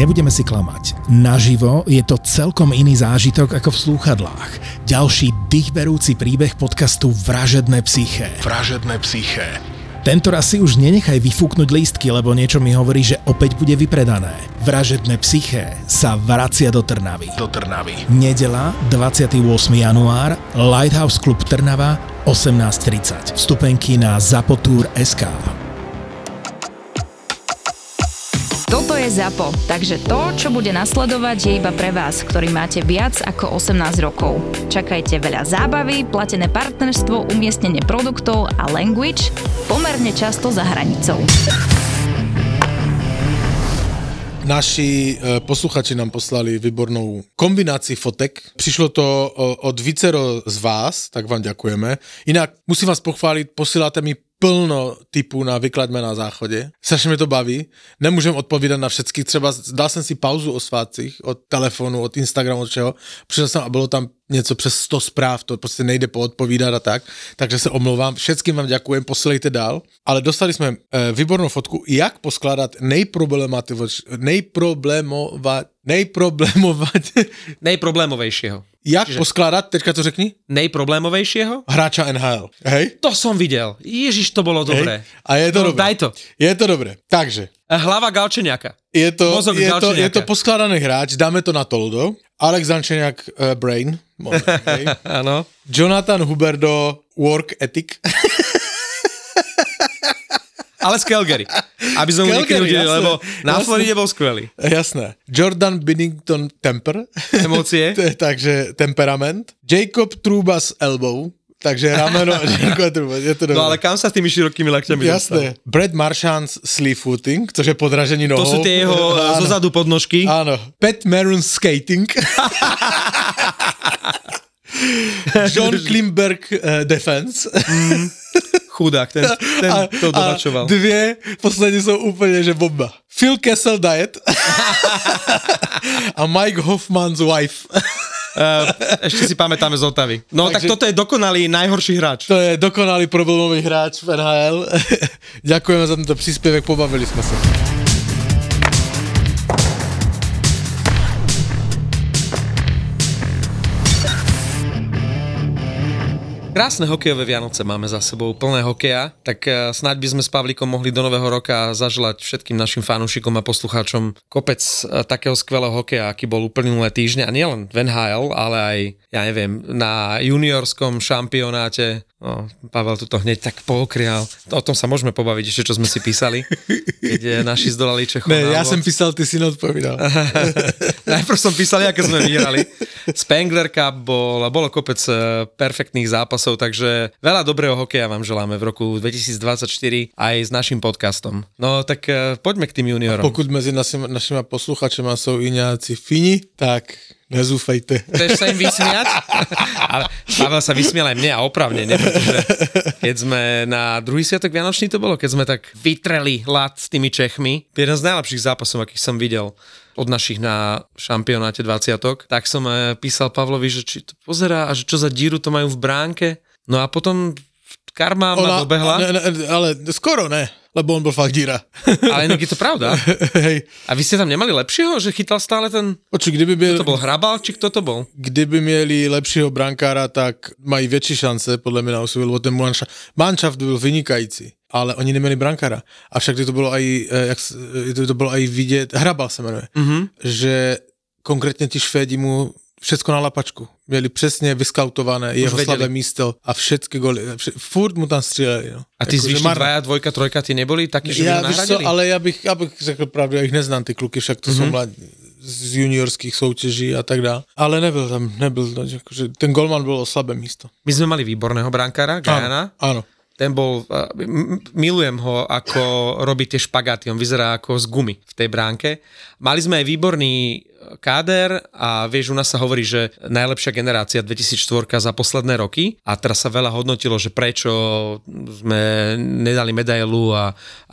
Nebudeme si klamať. Naživo je to celkom iný zážitok ako v slúchadlách. Ďalší dýchberúci príbeh podcastu Vražedné psyché. Vražedné psyché. Tentoraz si už nenechaj vyfúknuť lístky, lebo niečo mi hovorí, že opäť bude vypredané. Vražedné psyché sa vracia do Trnavy. Nedela, 28. január, Lighthouse Club Trnava, 18:30. Vstupenky na zapotur.sk. Toto je ZAPO, takže to, čo bude nasledovať, je iba pre vás, ktorý máte viac ako 18 rokov. Čakajte veľa zábavy, platené partnerstvo, umiestnenie produktov a language pomerne často za hranicou. Naši posluchači nám poslali výbornou kombináciu fotek. Prišlo to od vicero z vás, tak vám ďakujeme. Inak musím vás pochváliť, posielate mi plno typů na vykladme na záchodě. Strašně mi to baví. Nemůžem odpovídat na všechny. Třeba dal jsem si pauzu o svátcích, od telefonu, od Instagramu, od čeho. Přišel jsem a bylo tam něco přes 100 zpráv, to prostě nejde poodpovídat a tak. Takže se omlouvám. Všeckým vám ďakujem, posilejte dál. Ale dostali jsme výbornou fotku, jak poskládat nejproblémovejšího. Jak poskládat, teďka to řekni? Nejproblémovejšieho? Hráča NHL. Hej. To som videl. Ježiš, to bolo dobré. Hej. A je to dobré. Daj to. Je to dobré. Takže. Hlava Galčeniaka. Je to poskladaný hráč, dáme to na Toldo. Alex Galčeniak, Brain. Áno. Okay. Jonathan Huberdo, Work Ethic. Ale z Calgary. Aby sme mu niekedy udelili, lebo na Floride bol skvelý. Jasné. Jordan Binnington Temper. Emócie. Takže temperament. Jacob Trubas Elbow. Takže rameno. Je to dobré. No ale kam sa s tými širokými lakťami dostal? Jasné. Brad Marchand's Sleeve Footing, což je podražení nohou. To sú tie jeho zozadu podnožky. Áno. Pat Maroon Skating. John Klimberg Defense. Chudák, ten to dohačoval. A dvě poslední jsou úplně, že bomba. Phil Kessel Diet a Mike Hoffman's Wife. Ešte si pamätáme z Otavy. No takže, tak toto je dokonalý najhorší hráč. To je dokonalý problémový hráč v NHL. Ďakujeme za tento příspěvek, pobavili jsme se. Krásne hokejové Vianoce máme za sebou, plné hokeja, tak snáď by sme s Pavlíkom mohli do nového roka zaželať všetkým našim fanúšikom a poslucháčom kopec takého skvelého hokeja, aký bol uplynulé týždne, a nielen v NHL, ale aj, ja neviem, na juniorskom šampionáte. No, Pavel tuto hneď tak pookrial. O tom sa môžeme pobaviť ešte, čo sme si písali, keď naši zdolali Čechov. Ne, ja som písal, ty si neodpovedal. Najprv som písal, aké sme vyhrali. Spengler Cup bolo kopec perfektných zápasov, takže veľa dobrého hokeja vám želáme v roku 2024 aj s našim podcastom. No tak poďme k tým juniorom. A pokud medzi našimi posluchačami sú iňáci Fini, tak... Nezúfejte. Chceš sa im vysmiať? Ale Pavel sa vysmiel aj mne, a opravnene, pretože keď sme na druhý sviatok Vianočný to bolo, keď sme tak vytreli ľad s tými Čechmi, jeden z najlepších zápasov, akých som videl od našich na šampionáte 20, tak som písal Pavlovi, že či to pozerá a že čo za díru to majú v bránke. No a potom karma ma dobehla. Ale skoro ne. Lebo on bol fakt díra. Ale inak je to pravda. Hej. A vy ste tam nemali lepšieho, že chytal stále ten... Kto to bol, Hrabal, či kto to bol? Kdyby mieli lepšieho brankára, tak mají väčšie šance, podľa mňa, lebo ten manšaft byl vynikající. Ale oni neměli brankára. Avšak to bylo aj vidět, Hrabal se jmenuje, že konkrétně ti Švédi mu všetko na lapačku. Mieli přesně vyskautované jeho slabé místo a všetky goly. Furt mu tam stříleli. No. A ty zvyšli dvaja, dvojka, trojka, ty neboli taky, že by ho nahradili? Ale já bych řekl pravdu, já jich neznám, ty kluky, však to jsou mladí z juniorských soutěží a tak dále. Ale nebyl, no, že ten golman byl o slabé místo. My jsme mali výborného brankára, Gajana. Ano. Ten bol, milujem ho, ako robí tie špagáty, on vyzerá ako z gumy v tej bránke. Mali sme aj výborný káder a vieš, u nás sa hovorí, že najlepšia generácia 2004 za posledné roky, a teraz sa veľa hodnotilo, že prečo sme nedali medailu a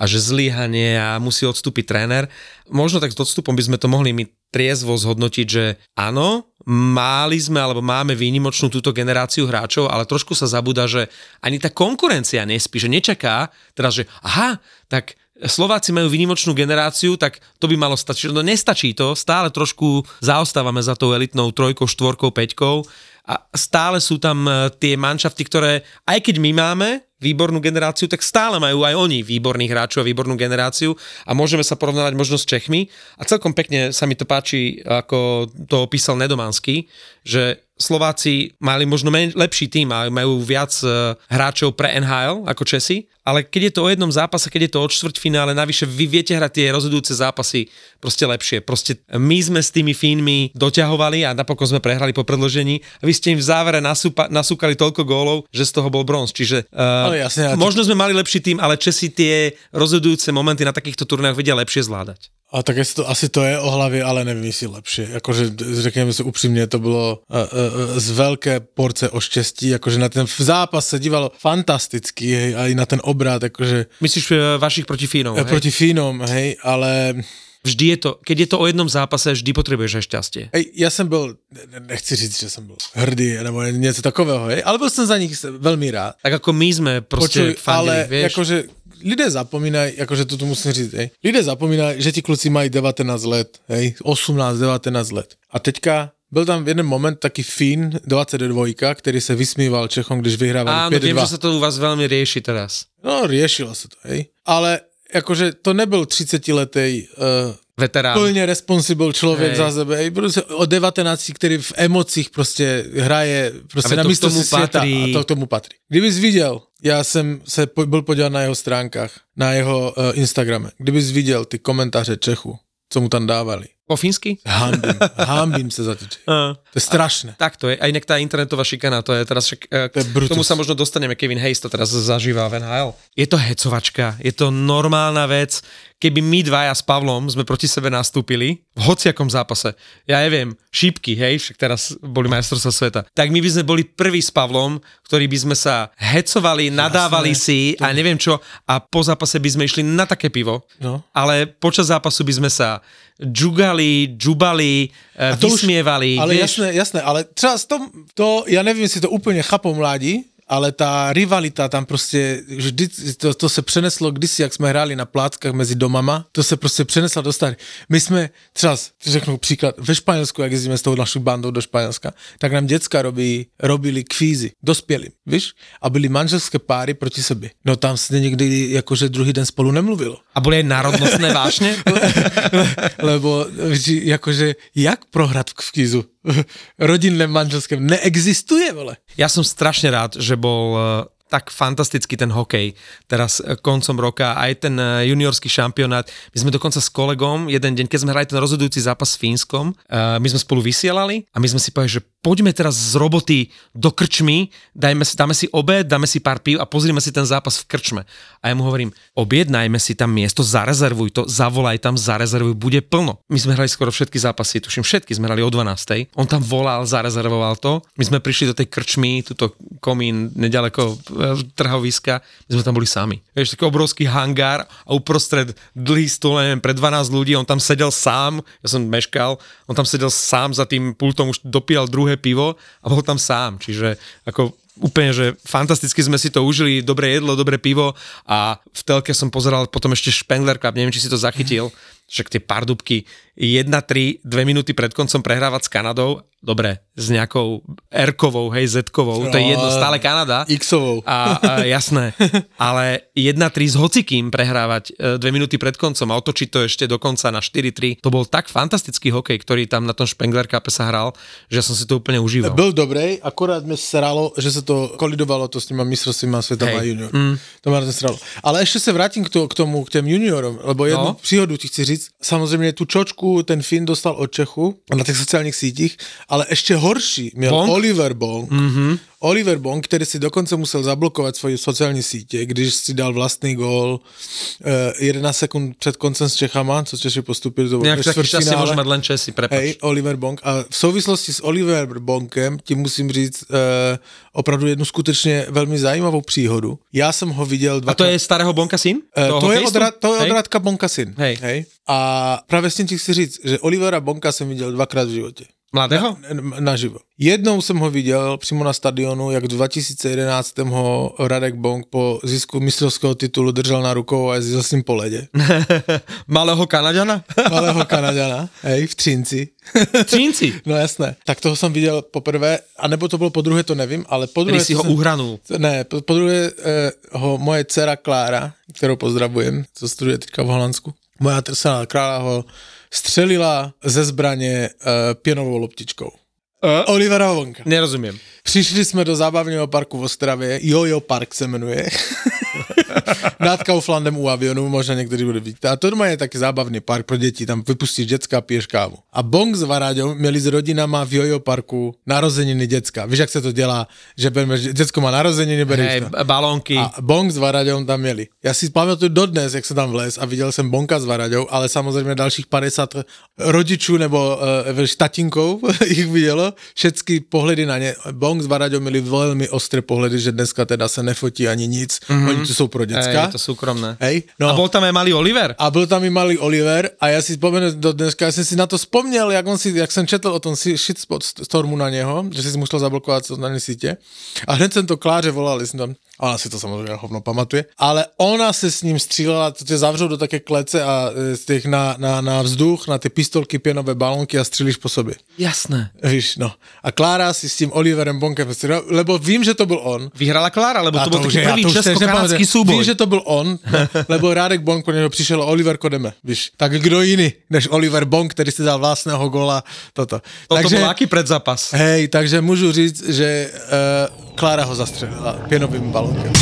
že zlyhanie a musí odstúpiť tréner. Možno tak s odstupom by sme to mohli my triezvo zhodnotiť, že áno, máme výnimočnú túto generáciu hráčov, ale trošku sa zabúda, že ani tá konkurencia nespí, že nečaká teraz, že aha, tak Slováci majú výnimočnú generáciu, tak to by malo stačiť. No nestačí to, stále trošku zaostávame za tou elitnou trojkou, štvorkou, päťkou a stále sú tam tie manšafty, ktoré, aj keď my máme výbornú generáciu, tak stále majú aj oni výborných hráčov a výbornú generáciu a môžeme sa porovnávať možno s Čechmi a celkom pekne sa mi to páči, ako to opísal Nedomanský, že Slováci mali možno lepší tým a majú viac hráčov pre NHL ako Česi, ale keď je to o jednom zápase, keď je to o štvrťfinále, navyše vy viete hrať tie rozhodujúce zápasy proste lepšie. Proste my sme s tými Fínmi doťahovali a napokon sme prehrali po predĺžení a vy ste im v závere nasúkali toľko gólov, že z toho bol bronz. Čiže jasne, možno sme mali lepší tým, ale Česi tie rozhodujúce momenty na takýchto turnajoch vedia lepšie zvládať. A tak asi to je o hlavě, ale nevím, jestli lepší. Jakože řekněme si upřímně, to bylo z velké porce o štěstí, jakože na ten zápas se dívalo fantasticky, hej, a i na ten obrat, jakože... Myslíš vašich proti Fínom, hej? Proti Fínom, hej, ale... Vždy je to, keď je to o jednom zápase, vždy potrebuješ aj šťastie. Já jsem byl, nechci říct, že jsem byl hrdý nebo něco takového, hej, ale byl jsem za nich velmi rád. Tak jako my jsme prostě fandili, ale vieš? Jakože... Lidé zapomínají, jakože to tu musím říct, hej. Lidé zapomínají, že ti kluci mají 19 let, hej, 18, 19 let. A teďka byl tam jeden moment taky Fín 22, který se vysmíval Čechom, když vyhrávali 5-2. Áno, viem, že se to u vás velmi rieši teraz. No, riešilo se to, hej. Ale jakože to nebyl 30-letý veterán. Plně responsible člověk hej. Za sebe. Hej, protože o 19, který v emocích prostě hraje prostě na místo světa a to k tomu patří. Kdybys viděl, já jsem se byl podívat na jeho stránkách, na jeho Instagrame. Kdybys viděl ty komentáře Čechu, co mu tam dávali. Po fínsky? Hambím se za ty Čechy. To je strašné. Tak to je, a inak tá internetová šikana, to je teraz však, to je k tomu sa možno dostaneme, Kevin Hayes to teraz zažíva v NHL. Je to hecovačka, je to normálna vec, keby my dvaja s Pavlom sme proti sebe nastúpili v hociakom zápase, ja neviem, šípky, hej, však teraz boli majstrovstvá sveta, tak my by sme boli prví s Pavlom, ktorí by sme sa hecovali, nadávali si a neviem čo a po zápase by sme išli na také pivo, no. Ale počas zápasu by sme sa džugali, džubali, vysmievali. Ale jasné, ale třeba to, ja neviem, si to úplne chápu mladí, ale ta rivalita tam prostě, to se přeneslo kdysi, jak jsme hráli na pláckách mezi domama, to se prostě přeneslo do starých. My jsme třeba, řeknu příklad, ve Španělsku, jak jezdíme s tou naší bandou do Španělska, tak nám děcka robili kvízy, dospělí, víš? A byly manželské páry proti sobě. No tam se někdy jakože druhý den spolu nemluvilo. A byly národnostné vášně? Lebo jakože, jak prohrát v kvízu? Rodinné manželské neexistuje, vole. Ja som strašne rád, že bol tak fantastický ten hokej teraz koncom roka, aj ten juniorský šampionát. My sme dokonca s kolegom jeden deň, keď sme hrali ten rozhodujúci zápas s Fínskom, my sme spolu vysielali a my sme si povedali, že poďme teraz z roboty do krčmy, dáme si obed, dáme si pár pív a pozrime si ten zápas v krčme. A ja mu hovorím, objednajme si tam miesto, zarezervuj to, zavolaj tam, zarezervuj, bude plno. My sme hrali skoro všetky zápasy, tuším všetky, sme hrali o 12:00. On tam volal, zarezervoval to. My sme prišli do tej krčmy, tuto Komín, nedaleko trhoviska, my sme tam boli sami. Vieš, taký obrovský hangár a uprostred dlhý stôl, neviem, pre 12 ľudí, on tam sedel sám, ja som meškal, on tam sedel sám za tým pultom, už dopíjal druhé pivo a bol tam sám, čiže ako úplne, že fantasticky sme si to užili, dobré jedlo, dobré pivo a v telke som pozeral potom ešte Spengler Cup, neviem, či si to zachytil, však tie pardúbky 1-3, 2 minúty pred koncom prehrávať s Kanadou, dobre, s nejakou R-kovou, hej, Z-kovou, to je jedno, stále Kanada. X-ovou. A jasné, ale 1-3 s hocikým prehrávať 2 minúty pred koncom a otočiť to ešte dokonca na 4-3. To bol tak fantastický hokej, ktorý tam na tom Spengler Cupe sa hral, že som si to úplne užíval. Byl dobrý, akorát mi sralo, že sa to kolidovalo to s týma mistrovstvima sveta a junior. To ma sralo. Ale ešte sa vrátim k tým juniorom, lebo jednu príhodu ti chci říct. Samozřejmě tu čočku ten Finn dostal od Čechu na těch sociálních sítích, ale ještě horší měl Bonk? Oliver Bonk. Mm-hmm. Oliver Bonk, který si dokonce musel zablokovat svoje sociální sítě, když si dal vlastní gól 11 sekund před koncem s Čechama, co Češi postupili do čtvrtfinále. Nějak taky asi možná len Česi, prepač. Hej, Oliver Bonk. A v souvislosti s Oliver Bonkem ti musím říct opravdu jednu skutečně velmi zajímavou příhodu. Já jsem ho viděl dvakrát. A to je starého Bonka syn? To je od Radka Bonka syn. Hej. A právě s tím ti chci říct, že Olivera Bonka jsem viděl dvakrát v životě. Mladého? Naživo. Jednou jsem ho viděl přímo na stadionu, jak v 2011 ho Radek Bonk po zisku mistrovského titulu držel na rukou a jezdil s ním po ledě. Malého Kanaďana? Malého Kanaďana, hej, v Třinci. Třinci? No jasné. Tak toho jsem viděl poprvé, anebo to bylo podruhé, to nevím, ale podruhé... Když si ho uhranul. Ne, podruhé ho moje dcera Klára, kterou pozdravujem, co studuje teďka v Holandsku. Moja dcera Klára ho střelila ze zbraně pěnovou loptičkou. Olivera Bonka. Nerozumím. Přišli jsme do zábavního parku v Ostravě, Jojo Park se jmenuje. Nad Kauflandem u avionu, možná někteří bude vidět. A to je taky zábavný park pro děti, tam vypustíš děcka a piješ kávu. A Bonk s Varáďou měli s rodinama v Jojo Parku narozeniny děcka. Víš, jak se to dělá, že děcko má narozeniny, bereš to. Balónky. A Bonk s Varáďou tam měli. Já si pamatuju dodnes, jak se tam vlez a viděl jsem Bonka s Varáďou, ale samozřejmě dalších 50 rodičů nebo tatínků jich vidělo. Všetky pohledy na ně. Bonk s Varáďou měli velmi ostré pohledy, že dneska teda se nefotí ani nic. Mm-hmm. Oni tu jsou pro děcka. Ej, je to súkromné. Ej, no. A bol tam aj malý Oliver. A byl tam i malý Oliver a já si vzpomenu do dneska, já jsem si na to vzpomněl, jak jsem četl o tom shitstormu na něho, že si musel zablokovat sociální sítě. A hned jsem to Kláře volal, jsem tam, a ona si to samozřejmě hovno pamatuje, ale ona se s ním střílela, to tě zavřou do také klece a z těch na vzduch, na ty pistolky, pěnové balonky a střílíš po sobě. Jasné. Víš, no. A Klára si s tím Oliverem Bonkem střílela, lebo vím, že to byl on. Vyhrála Klára, lebo to byl taky první česko-kanadský súboj. Vím, že to byl on, lebo Radek Bonk po něho přišel Oliver Kodeme, víš. Tak kdo jiný než Oliver Bonk, který si dal vlastného gola, toto. Takže to byl jaký predzápas. Hej, takže můžu říct, že Klára ho zastřelila pěnovým balónkem.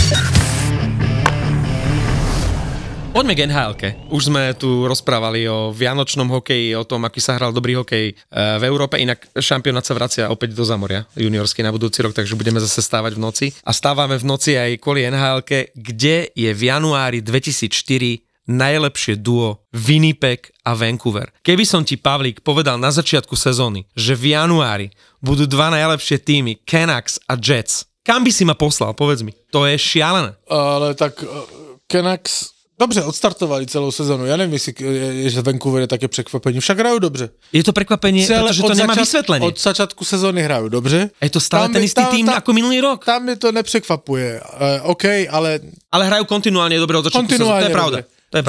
Poďme k NHL-ke. Už sme tu rozprávali o vianočnom hokeji, o tom, aký sa hral dobrý hokej v Európe. Inak šampionát sa vracia opäť do Zamoria, juniorský na budúci rok, takže budeme zase stávať v noci. A stávame v noci aj kvôli NHL-ke, kde je v januári 2004 najlepšie duo Winnipeg a Vancouver. Keby som ti, Pavlík, povedal na začiatku sezóny, že v januári budú dva najlepšie týmy, Canucks a Jets, kam by si ma poslal, povedz mi? To je šialené. Ale tak Canucks... Dobře, odstartovali celou sezonu. Já nevím, jestli že Vancouver je také překvapení. Však hrajou dobře. Je to překvapení, protože to nemá vysvětlení. Od začátku sezóny hrajou dobře. Je to stále ten istý tým jako minulý rok. Tam mě to nepřekvapuje. OK, ale... Ale hrajou kontinuálně dobře od začátku sezóny. To je pravda.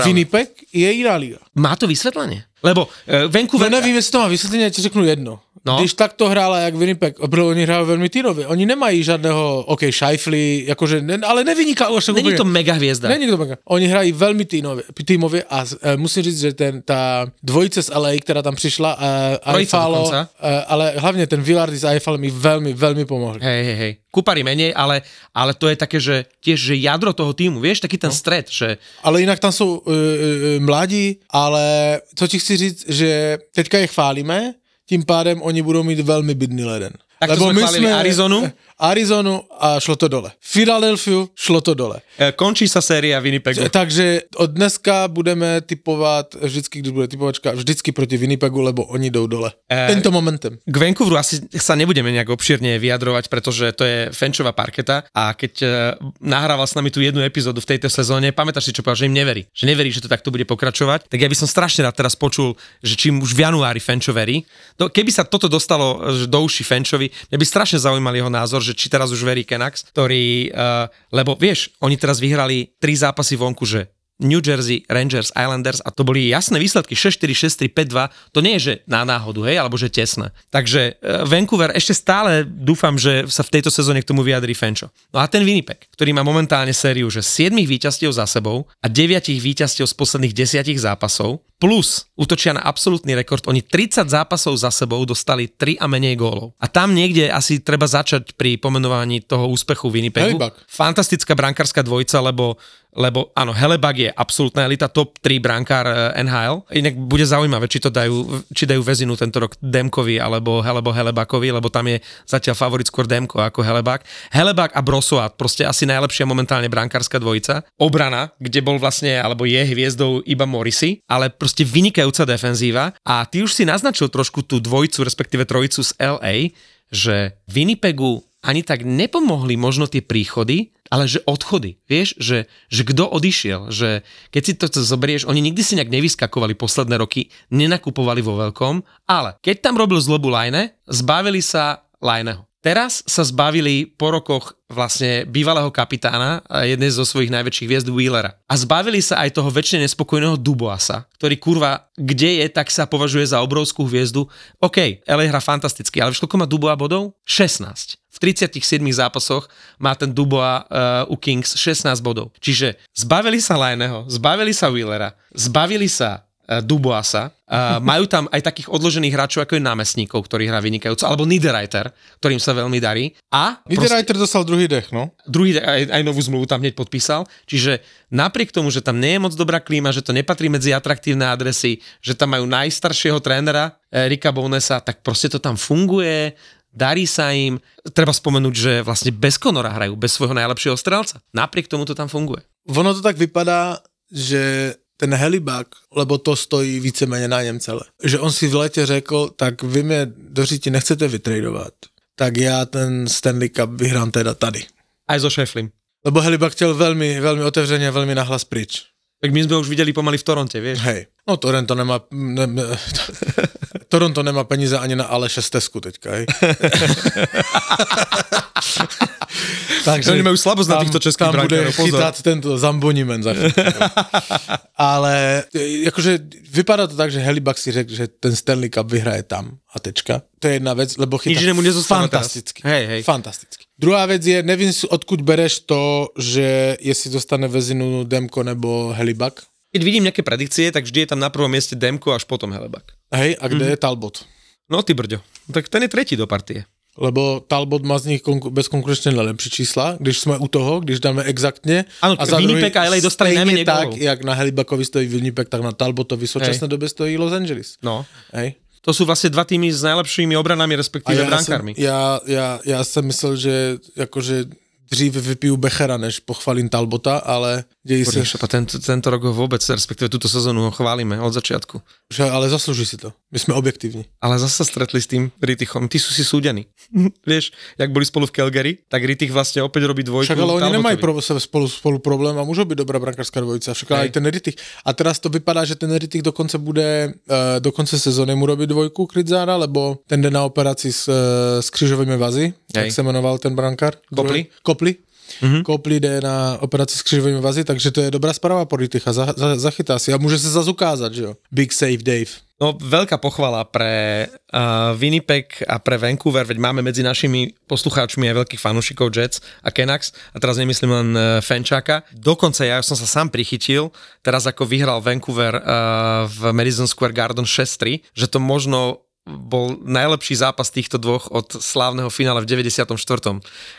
Winnipeg je jiná liga. Má to vysvětlení? Lebo Vancouver... No nevím, jestli to má vysvětlení, já ti řeknu jedno. No. Když tak to hrála jak Winnipeg, oni hrajú veľmi týrově. Oni nemají žádného, OK, Šajfli, jakože, ale nevyniká. Není to mega hvězda. Není to mega. Oni hrají velmi týmově a musím říct, že ta dvojice z LA, která tam přišla, Eifalo, ale hlavně ten Villardy s Eifalem mi velmi, velmi pomohli. Hej. Kupari menej, ale to je také, že tiež, že jadro toho týmu, vieš, taký ten stred, že... Ale inak tam sú mladí, ale co ti chci říct, že teďka je chválíme, tím pádem oni budou mít velmi bydný leden. Tak to sme chválili Arizonu a šlo to dole. Philadelphia šlo to dole. Končí sa séria Winnipegu. Takže od dneska budeme typovať, vždycky, když bude typovačka, vždycky proti Winnipegu, lebo oni jdou dole. Tento momentem. K Vancouveru asi sa nebudeme nejak obšírne vyjadrovať, pretože to je Fenčová parketa a keď nahrával s nami tú jednu epizódu v tejto sezóne, pamätáš si, čo povedal, že im neverí. Že neverí, že to takto bude pokračovať. Tak ja by som strašne rád teraz počul, že čím už v januári Fenčo verí. Keby sa toto dostalo do uši Fenčovi, mňa by strašne zaujímal jeho názor, že či teraz už verí Canucks, ktorý, lebo vieš, oni teraz vyhrali 3 zápasy vonku, že New Jersey, Rangers, Islanders a to boli jasné výsledky 6-4, 6-3, 5-2, to nie je, že na náhodu, hej, alebo že tesné. Takže Vancouver ešte stále dúfam, že sa v tejto sezóne k tomu vyjadrí Fenčo. No a ten Winnipeg, ktorý má momentálne sériu, že 7 víťazstiev za sebou a 9 víťazstiev z posledných 10 zápasov, plus útočia na absolútny rekord. Oni 30 zápasov za sebou dostali 3 a menej gólov. A tam niekde asi treba začať pri pomenovaní toho úspechu Winnipegu. Hellebuyck. Fantastická brankárska dvojica, lebo áno, Hellebuyck je absolútna elita, top 3 brankár NHL. Inak bude zaujímavé, či dajú väzinu tento rok Demkovi alebo Hellebuckovi, lebo tam je zatiaľ favorit skôr Demko ako Hellebuyck. Hellebuyck a Brossoit, proste asi najlepšia momentálne brankárska dvojica. Obrana, kde bol vlastne alebo je hviezdou iba Morrissey, ale proste vynikajúca defenzíva a ty už si naznačil trošku tú dvojicu, respektíve trojicu z LA, že Winnipegu ani tak nepomohli možno tie príchody, ale že odchody, vieš, že kto odišiel, že keď si to zoberieš, oni nikdy si nejak nevyskakovali posledné roky, nenakupovali vo veľkom, ale keď tam robil zlobu Laine, zbavili sa Laineho. Teraz sa zbavili po rokoch vlastne bývalého kapitána a jednej zo svojich najväčších hviezd Wheelera. A zbavili sa aj toho väčšine nespokojného Duboisa, ktorý kurva, kde je, tak sa považuje za obrovskú hviezdu. OK, LA hra fantasticky, ale koľko má Dubois bodov? 16. V 37 zápasoch má ten Dubois u Kings 16 bodov. Čiže zbavili sa Laineho, zbavili sa Wheelera, zbavili sa Duboisa, majú tam aj takých odložených hráčov, ako je námestníkov, ktorí hrá vynikajúco, alebo Niederreiter, ktorým sa veľmi darí. A Niederreiter dostal druhý dech, no? Druhý dech, aj novú zmluvu tam hneď podpísal. Čiže napriek tomu, že tam nie je moc dobrá klíma, že to nepatrí medzi atraktívne adresy, že tam majú najstaršieho trénera Ricka Bownessa, tak proste to tam funguje, darí sa im. Treba spomenúť, že vlastne bez Conora hrajú, bez svojho najlepšieho strelca. Napriek tomu to tam funguje. Ono to tak vypadá, že ten Hellebuyck, lebo to stojí víceméně na něm celé. Že on si v létě řekl, tak vy mě do Říti nechcete vytradovat, tak já ten Stanley Cup vyhrám teda tady. Aj so Šeflim. Lebo Hellebuyck chtěl velmi, velmi otevřeně, velmi nahlas pryč. Tak my jsme už viděli pomaly v Toronte, vieš? Hej, no Toronto nemá... Toronto nemá peníze ani na ale šestesku teďka, hej? Takže oni majú slabosť na týchto českých brankárov. Tam bude chytať tento Zambonimen za chvíľu. Ale jakože vypadá to tak, že Hellebuyck si řekl, že ten Stanley Cup vyhraje tam a tečka. To je jedna vec, lebo chytá fantasticky. Hej. Fantasticky. Druhá vec je, nevím, odkud bereš to, že jestli dostane vezinu Demko nebo Hellebuyck. Keď vidím nejaké predikcie, tak vždy je tam na prvom mieste Demko, až potom Hellebuyck. Hej, a kde je Talbot? No ty brďo, tak ten je tretí do partie. Lebo Talbot má z nich bezkonkurenčne najlepší čísla, když sme u toho, když dáme exaktne. Ano, a za Winnipeg a LA dostali najmenej tak, golov. Jak na Hellebuyckovi stojí Winnipeg, tak na Talbotovi v současné dobe stojí Los Angeles. No. Hej. To sú vlastne dva týmy s najlepšími obranami, respektíve brankármi. Ja som myslel, že akože dřív vypiju Bechera, než pochvalím Talbota, ale dějí se... Tento rok ho vůbec, respektive tuto sezonu ho chválíme od začátku. Ale zaslouží si to. My jsme objektivní. Ale zase stretli s tým Ritychom. Ty sú si súdení. Vieš, jak boli spolu v Calgary, tak Ritych vlastne opäť robí dvojku Talbotovi. Však ale oni nemají spolu problém a můžou být dobrá brankářská dvojice. Však ale i ten Ritych. A teraz to vypadá, že ten Ritych dokonce bude do konce sezóny mu robit dvojku Kryzára, lebo ten jde na operaci s křížovými vazy, jak se jmenoval ten brankár. Kopli jde na operaci s křižovými vazy, takže to je dobrá správa pro Ritycha, zachytá si a môže sa zase ukázať, že jo. Big save Dave. No, veľká pochvala pre Winnipeg a pre Vancouver, veď máme medzi našimi poslucháčmi aj veľkých fanúšikov Jets a Canucks a teraz nemyslím len Fenčáka. Dokonca ja som sa sám prichytil, teraz ako vyhral Vancouver v Madison Square Garden 6-3, že to možno bol najlepší zápas týchto dvoch od slávneho finále v 94.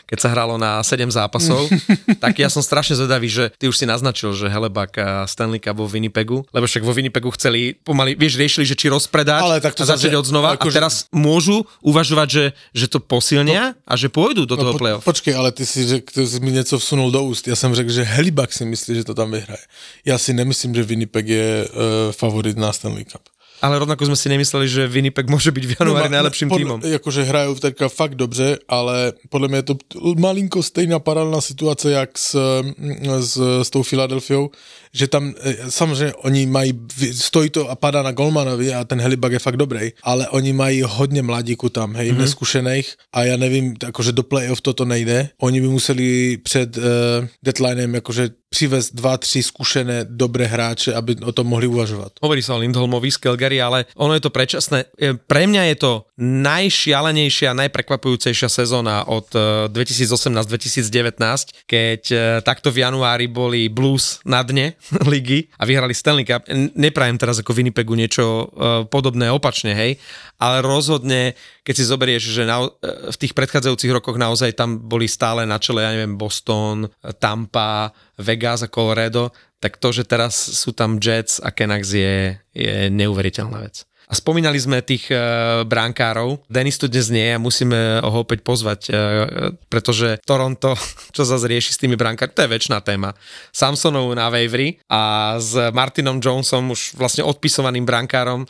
Keď sa hralo na 7 zápasov, tak ja som strašne zvedavý, že ty už si naznačil, že Hellebuyck a Stanley Cup vo Winnipegu, lebo však vo Winnipegu chceli pomaly, vieš, riešili, že či rozpredať a začať odznova a teraz môžu uvažovať, že to posilnia a že pôjdu do toho playoff. Počkej, ale ty si řekl, ty si mi nieco vsunul do úst. Ja som řekl, že Hellebuyck si myslí, že to tam vyhraje. Ja si nemyslím, že Winnipeg je favorit na Stanley Cup. Ale rovnako sme si nemysleli, že Winnipeg môže byť v januári najlepším týmom. Jakože hrajú teďka fakt dobře, ale podľa mňa je to malinko stejná paralelná situácia jak s tou Filadelfiou, že tam samozřejmě oni mají, stojí to a padá na Golmanovi a ten Hellebuyck je fakt dobrý, ale oni mají hodně mladíku tam, hej, neskušených a já nevím, jakože do playoff toto nejde. Oni by museli před deadlinem jakože přivést 2-3 zkušené dobré hráče, aby o tom mohli uvažovat. Hovorí sa o Lindholmovi z Calgary, ale ono je to predčasné. Pre mňa je to najšialenejšia, najprekvapujúcejšia sezóna od 2018-2019, keď takto v januári boli Blues na dne ligy a vyhrali Stanley Cup. Neprajem teraz ako Winnipegu niečo podobné opačne, hej, ale rozhodne, keď si zoberieš, že v tých predchádzajúcich rokoch naozaj tam boli stále na čele, ja neviem, Boston, Tampa, Vegas a Colorado, tak to, že teraz sú tam Jets a Canucks je neuveriteľná vec. A spomínali sme tých brankárov. Denis tu dnes nie a musíme ho opäť pozvať, pretože Toronto, čo zase rieši s tými brankármi, to je večná téma. Samsonov na waiveri a s Martinom Jonesom, už vlastne odpisovaným brankárom,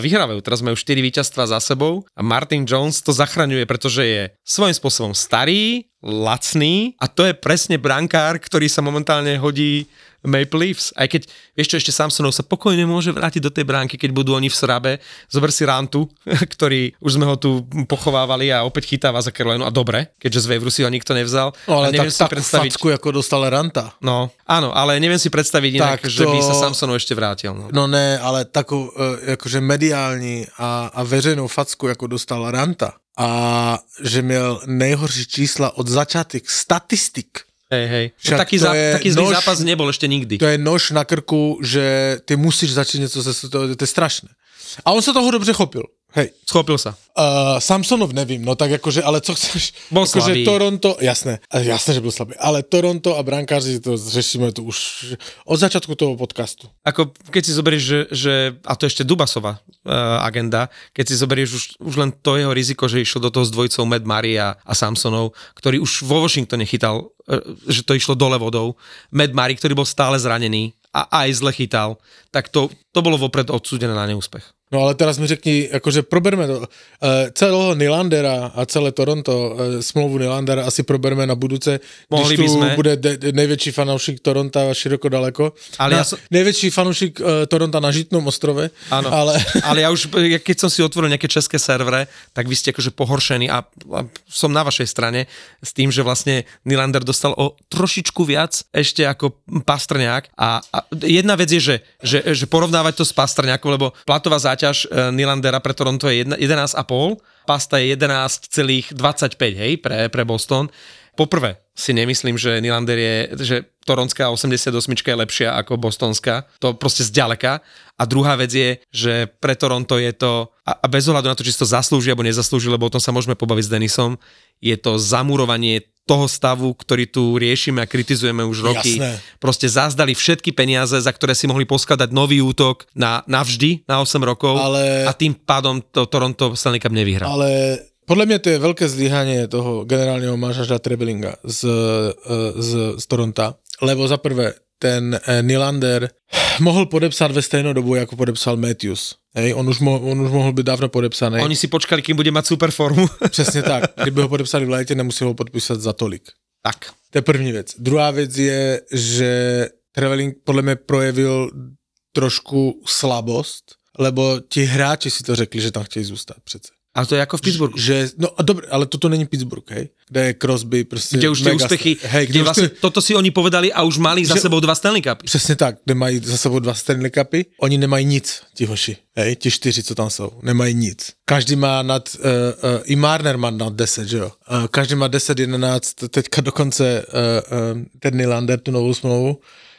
vyhrávajú. Teraz majú 4 víťazstvá za sebou a Martin Jones to zachraňuje, pretože je svojím spôsobom starý, lacný a to je presne brankár, ktorý sa momentálne hodí Maple Leafs. Aj keď, vieš čo, ešte Samsonov sa pokojne môže vrátiť do tej bránky, keď budú oni v srabe. Zober si Rantu, ktorý už sme ho tu pochovávali a opäť chytáva za Carolinu. A dobre, keďže z Waveru si ho nikto nevzal. No, ale neviem tak, si predstaviť facku, ako dostala Ranta. No, áno, ale neviem si predstaviť inak, tak to... že by sa Samsonov ešte vrátil. No, no ne, ale takú jakože mediální a veřejnou facku, ako dostala Ranta. A že měl nejhorší čísla od začátek statistik. Hej. Taký zlý zápas nebol ešte nikdy. To je nož na krku, že ty musíš začít něco, to je strašné. A on se toho dobře chopil. Hej. Schopil sa. Samsonov nevím, no tak jakože, ale co chceš? Bol jako, slabý. Toronto, jasné, že byl slabý, ale Toronto a brankáři, to řešíme tu už od začiatku toho podcastu. Ako keď si zoberieš, že a to ešte Dubasova agenda, keď si zoberieš už len to jeho riziko, že išlo do toho s dvojicou Matt Murray a Samsonov, ktorý už vo Washingtone chytal, že to išlo dole vodou. Matt Murray, ktorý bol stále zranený a aj zle chytal, tak to bolo vopred odsúdené na neúspech. No ale teraz mi řekni, jakože proberme to. Celého Nylandera a celé Toronto, smlouvu Nylandera asi proberme na budúce, když tu bude největší fanoušik Toronta široko daleko. Ale největší fanoušik Toronta na Žitnom ostrove. Áno, ale ja už, keď som si otvoril nejaké české servere, tak vy ste akože pohoršení a som na vašej strane s tým, že vlastne Nylander dostal o trošičku viac ešte ako Pastrňák a jedna vec je, že porovnávať to s Pastrňákom, lebo platová záťaž Nylandera pre Toronto je 11,5, Pasta je 11,25, hej, pre Boston. Poprvé si nemyslím, že Nylander je, že toronská 88 je lepšia ako bostonská, to proste zďaleka. A druhá vec je, že pre Toronto je to, a bez ohľadu na to, či si to zaslúži alebo nezaslúži, lebo o tom sa môžeme pobaviť s Denisom, je to zamurovanie toho stavu, ktorý tu riešime a kritizujeme už roky. Jasné. Proste zazdali všetky peniaze, za ktoré si mohli poskladať nový útok navždy, na 8 rokov a tým pádom to Toronto Stanley Cup nevyhrá. Ale podľa mňa to je veľké zlyhanie toho generálneho manažera Trebelinga z Toronta, lebo za prvé ten Nylander mohl podepsat ve stejnou dobu, jako podepsal Matthews. Hej, on už mohl být dávno podepsaný. Oni si počkali, kým bude mať super formu. Přesně tak. Kdyby ho podepsali v létě, nemusel ho podpísat za tolik. Tak. To je první věc. Druhá věc je, že Treveling podle mě projevil trošku slabost, lebo ti hráči si to řekli, že tam chtějí zůstat přece. A to je ako v Pittsburghu. No dobre, ale toto není Pittsburgh, hej? Kde je Crosby, proste... Kde už tie úspechy, kde vlastne toto si oni povedali a už mali za sebou 2 Stanley Cupy. Přesne tak, kde mají za sebou 2 Stanley Cupy. Oni nemají nic, ti hoši, hej? Ti 4, co tam jsou, nemají nic. Každý má nad... I Marner má nad 10, že jo? Každý má 10, 11, teďka dokonce ten Nylander, tu novou smlouvu.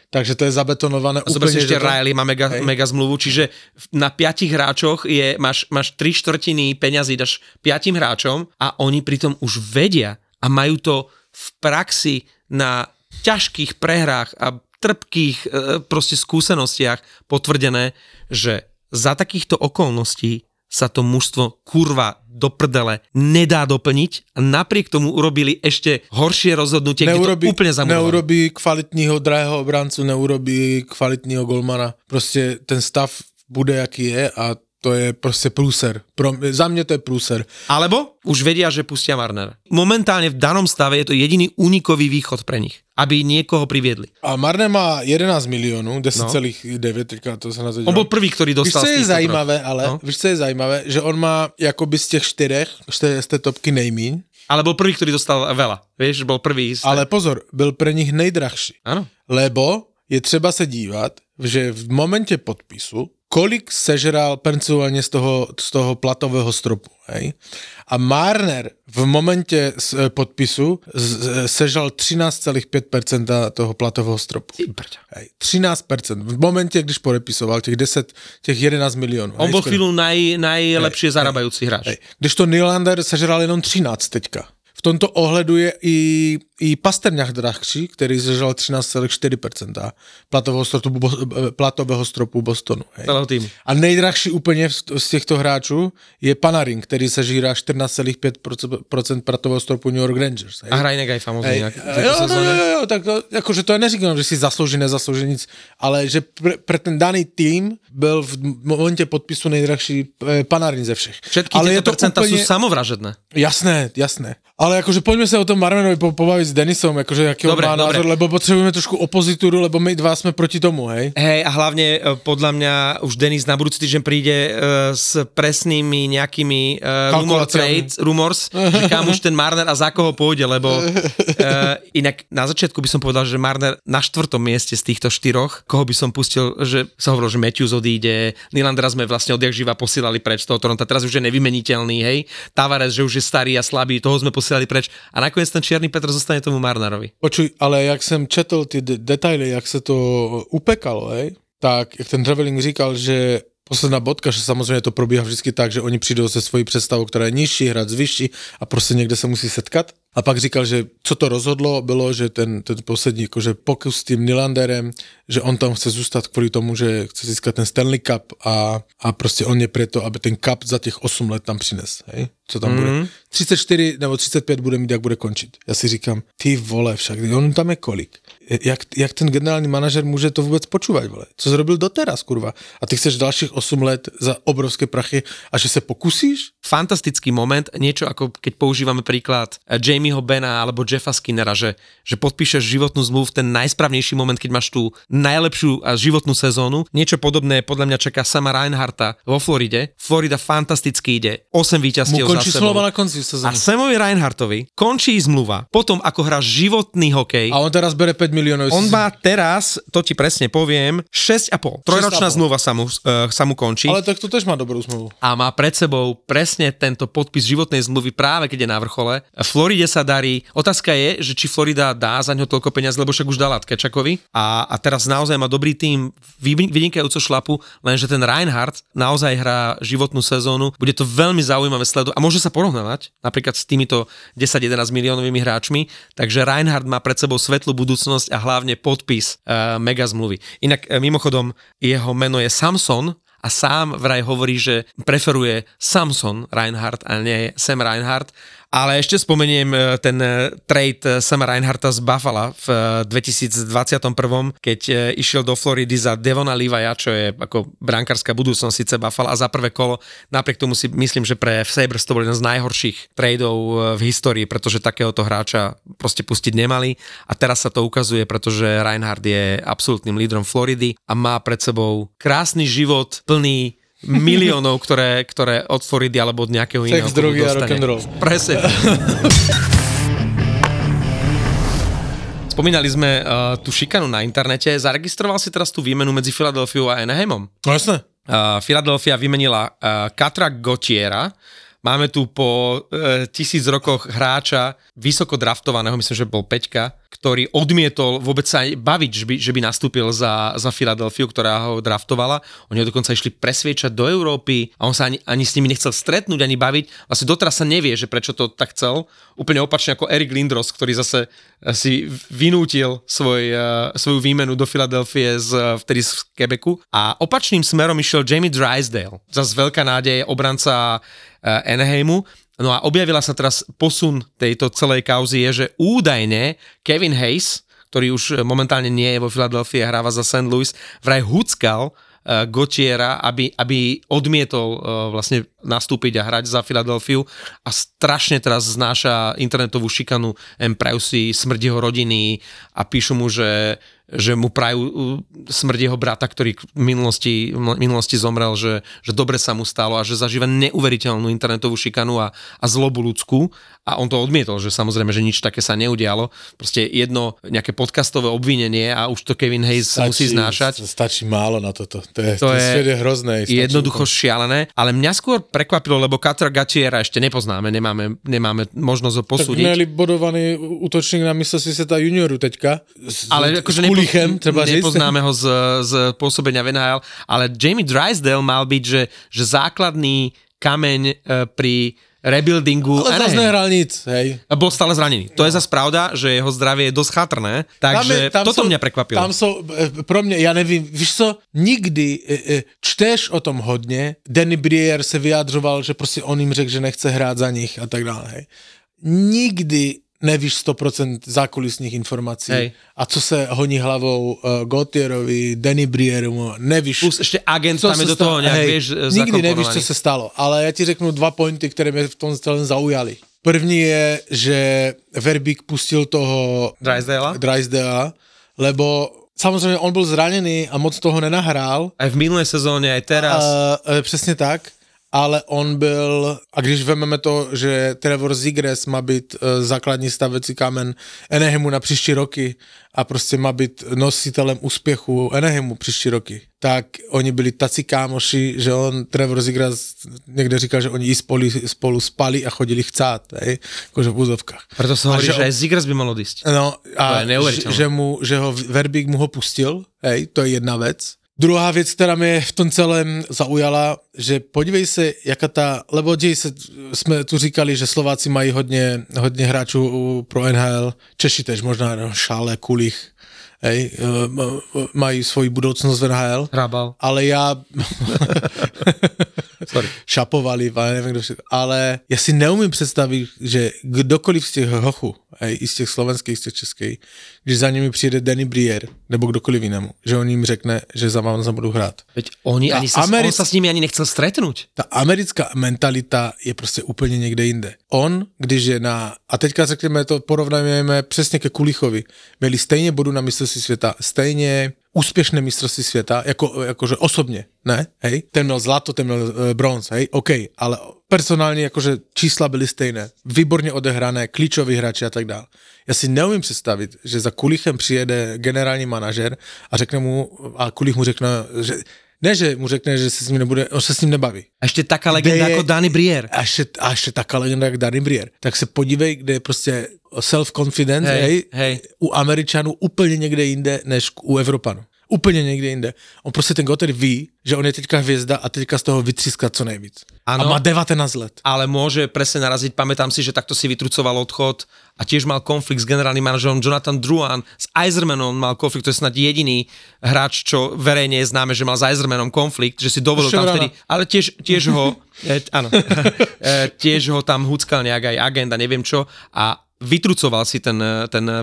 Takže to je zabetonované a úplne. Ešte Riley má mega zmluvu, čiže na 5 hráčoch máš 3/4 peňazí, dáš 5 hráčom a oni pritom už vedia a majú to v praxi na ťažkých prehrách a trpkých proste skúsenostiach potvrdené, že za takýchto okolností sa to mužstvo kurva do prdele nedá doplniť a napriek tomu urobili ešte horšie rozhodnutie, kde to úplne zamurovali. Neurobí kvalitního drahého obrancu, neurobí kvalitního golmana. Proste ten stav bude, aký je a to je proste prúser. Za mňa to je prúser. Alebo už vedia, že pustia Marnera. Momentálne v danom stave je to jediný únikový východ pre nich, aby niekoho priviedli. A Marner má 11 miliónov, 10,9, teďka to sa nazvedel. On bol prvý, ktorý dostal. Víš, co je zajímavé, že on má jakoby z tých z té topky nejmíň. Ale bol prvý, ktorý dostal veľa. Vieš, bol prvý. Ale pozor, byl pre nich nejdrahší. Áno. Lebo je třeba se dívat, že v momente podpisu kolik sežral penciálne z toho platového stropu. Hej? A Marner v momente podpisu sežral 13,5% toho platového stropu. Hej, 13%. V momente, když podepisoval těch 11 milionů. On bol chvíľu najlepšie zarábajúci hráč. Hej. Když to Nylander sežral jenom 13 teďka. V tomto ohledu je i i Pasterňák drahší, který zažal 13,4% platového stropu Bostonu. Hej. A nejdrahší úplně z těchto hráčů je Panarin, který zažírá 14,5% platového stropu New York Rangers. Hej. A Hrajnek aj famozný. Jo, tak to, jakože to je neříkám, že si zaslouží, nezaslouží nic, ale že pre ten daný tým byl v momentě podpisu nejdrahší Panarin ze všech. Všetky tieto percenta sú samovražedné. Jasné. Ale akože poďme sa o tom Marmenovi pobaviť s Denisom, akože aký on má názor, lebo potrebujeme trošku opozitúru, lebo my dva sme proti tomu, hej? Hej, a hlavne podľa mňa už Denis na budúci týždeň príde s presnými nejakými rumors, že kam už ten Marner a za koho pôjde, lebo inak na začiatku by som povedal, že Marner na 4. mieste z týchto 4, koho by som pustil, že sa hovorilo, že Matthews odíde, Nylandera sme vlastne odjak živa posílali preč z toho Toronta, teraz už je nevymeniteľný, hej? Tavares, že už je starý a slabý, toho sme posielali preč a nakoniec ten Čierny Petr zostane tomu Marnerovi. Počuj, ale jak som četl ty detaily, jak sa to upekalo, hej, tak jak ten Traveling říkal, že posledná bodka, že samozřejmě to probíhá vždycky tak, že oni přijdou se svojí představou, která je nižší, hráč vyšší a prostě někde se musí setkat. A pak říkal, že co to rozhodlo, bylo, že ten poslední jakože pokus s tím Nylanderem, že on tam chce zůstat kvůli tomu, že chce získat ten Stanley Cup a prostě on je proto, aby ten cup za těch 8 let tam přines, hej? Co tam bude? 34 nebo 35 bude mít, jak bude končit. Já si říkám, ty vole však, on tam je kolik? Jak ten generální manažer může to vůbec počúvať, vole? Co zrobil doteraz, kurva? A ty chceš dalších 8 let za obrovské prachy a že se pokusíš? Fantastický moment, niečo ako keď používame príklad Jamieho Bena alebo Jeffa Skinnera, že podpíšeš životnú zmluvu v ten najsprávnejší moment, keď máš tú najlepšiu životnú sezónu. Niečo podobné podľa mňa čaká sama Reinharta vo Floride. Florida fantasticky ide, 8 víťazstiev za sebou. Na konci sezóny. A Samovi Reinhartovi končí zmluva, potom ako hra životný hokej. A on teraz bere 5 miliónov. On má teraz, to ti presne poviem, 6,5. Trojročná zmluva sa mu končí. Ale tak to tiež má dobrú zmluvu. A má pred sebou presne tento podpis životnej zmluvy práve keď je na vrchole. Floride sa darí. Otázka je, že či Florida dá za ňo toľko peňazí, lebo však už dala Tkečakovi. A teraz naozaj má dobrý tím, vynikajúco šlapu, lenže ten Reinhart naozaj hrá životnú sezónu. Bude to veľmi zaujímavé sledovať a môže sa porovnávať napríklad s týmito 10-11 miliónovými hráčmi, takže Reinhart má pred sebou svetlú budúcnosť a hlavne podpis mega zmluvy. Inak mimochodom jeho meno je Samson a sám vraj hovorí, že preferuje Samson Reinhart a nie Sam Reinhart. Ale ešte spomeniem ten trade Sama Reinharta z Buffalo v 2021, keď išiel do Floridy za Devona Levaja, čo je ako brankárska budúcnosť síce Buffalo a za prvé kolo. Napriek tomu si myslím, že pre Sabres to bol jeden z najhorších tradeov v histórii, pretože takéhoto hráča proste pustiť nemali a teraz sa to ukazuje, pretože Reinhart je absolútnym lídrom Floridy a má pred sebou krásny život plný miliónov, ktoré od Floridy alebo od nejakého iného klubu dostane. Presne. Spomínali sme tú šikanu na internete. Zaregistroval si teraz tú výmenu medzi Filadelfiou a Anaheimom? No jasne. Filadelfia vymenila Cuttera Gauthiera. Máme tu po 1000 rokoch hráča vysoko draftovaného, myslím, že bol Peťka, ktorý odmietol vôbec sa baviť, že by nastúpil za Filadelfiu, ktorá ho draftovala. Oni ho dokonca išli presviečať do Európy a on sa ani s nimi nechcel stretnúť, ani baviť. Vlastne doteraz sa nevie, že prečo to tak chcel. Úplne opačne ako Erik Lindros, ktorý zase si vynútil svoju výmenu do Filadelfie vtedy z Quebecu. A opačným smerom išiel Jamie Drysdale. Zas veľká nádej, obranca Anaheimu. No a objavila sa teraz posun tejto celej kauzy je, že údajne Kevin Hayes, ktorý už momentálne nie je vo Filadelfii a hráva za St. Louis, vraj huckal Gauthiera, aby odmietol vlastne nastúpiť a hrať za Filadelfiu a strašne teraz znáša internetovú šikanu, prajú si smrť jeho rodiny a píšu mu, že mu prajú smrť jeho brata, ktorý v minulosti zomrel, že dobre sa mu stalo a že zažíva neuveriteľnú internetovú šikanu a zlobu ľudskú a on to odmietol, že samozrejme, že nič také sa neudialo. Proste jedno nejaké podcastové obvinenie a už to Kevin Hayes musí znášať. Stačí málo na toto. To je hrozné. Jednoducho šialené, ale mňa skôr prekvapilo, lebo Cuttera Gauthiera ešte nepoznáme, nemáme možnosť ho posúdiť. Tak bodovaný útočník na mysle si sa tá junioru teďka. Ale akože nepoznáme ho z pôsobenia NHL, ale Jamie Drysdale mal byť, že základný kameň pri rebuildingu. Ale zase nehral nic, hej. Bol stále zranený. To je zase pravda, že jeho zdravie je dosť chátrné, takže tam mňa prekvapilo. Tam sú, pro mňa, ja nevím, víš co, nikdy čteš o tom hodně, Danny Breer se vyjadřoval, že prostě on jim řekl, že nechce hrát za nich a tak dále, hej. Nikdy nevíš 100% zákulisních informací. Hej. A co se honí hlavou Gautierovi, Danny Breerovi, nevíš. Plus ještě agent tam je do toho nějak, hej, vieš, nikdy nevíš, co se stalo, ale já ti řeknu dva pointy, které mě v tom celém zaujaly. První je, že Verbeek pustil toho Drysdale, lebo samozřejmě on byl zraněný a moc toho nenahrál. A v minulé sezóně, aj teraz. Přesně tak. Ale on byl, a když vememe to, že Trevor Zegras má být základní stavecí kámen Anaheimu na příští roky a prostě má být nositelem úspěchu Anaheimu příští roky, tak oni byli taci kámoši, že on, Trevor Zegras, někde říkal, že oni spolu spali a chodili chcát, hej, jakože v úzovkách. Proto se hovorí, že Zegras by mal odísť. No, a že ho Verbeek mu ho pustil, hej, to je jedna věc. Druhá věc, která mě v tom celém zaujala, že podívej se, jaká ta, lebo děj se, jsme tu říkali, že Slováci mají hodně hráčů pro NHL, Češi tež možná, no, Šále, Kulich, hej, mají svoji budoucnost v NHL. Hrabal. Ale já... Sorry. Šapovali, ale nevím, kdo všechno. Ale já si neumím představit, že kdokoliv z těch hochů, i z těch slovenských, z těch českých, když za nimi přijede Danny Breer, nebo kdokoliv jinému, že on jim řekne, že za vám budou hrát. Veď oni ani on s nimi ani nechcel stretnout. Ta americká mentalita je prostě úplně někde jinde. On, když je na... A teďka řekneme to, porovnáme přesně ke Kulichovi. Měli stejně bodu na mistrovství světa, stejně úspěšné mistrovství světa, jakože osobně, ne, hej, ten měl zlato, ten měl bronz, hej, OK, ale personálně jakože čísla byly stejné, výborně odehrané, klíčoví hráči a tak dále. Já si neumím představit, že za Kulichem přijede generální manažer a řekne mu, a Kulich mu řekne, že ne, že mu řekne, že se s ním nebude, on se s ním nebaví. A ještě taká legenda jako Danny Breer. A ještě taká legenda jako Danny Breer. Tak se podívej, kde je prostě self-confidence, hej, u Američanů úplně někde jinde, než u Evropanů. Úplně někde jinde. On prostě ten Gauthier ví, že on je teďka hvězda a teďka z toho vytříská co nejvíc. Ano, a má 19 let. Ale může presne naraziť, pamätám si, že takto si vytrucoval odchod a tiež mal konflikt s generálnym manažerom Jonathan Drouin, s Eizermanom mal konflikt, to je snad jediný hráč, čo verejne je známe, že mal s Eizermanom konflikt, že si dovolil tam vtedy, ale tiež ho, áno, tiež ho tam huckal nejak aj agent a neviem čo a vytrucoval si ten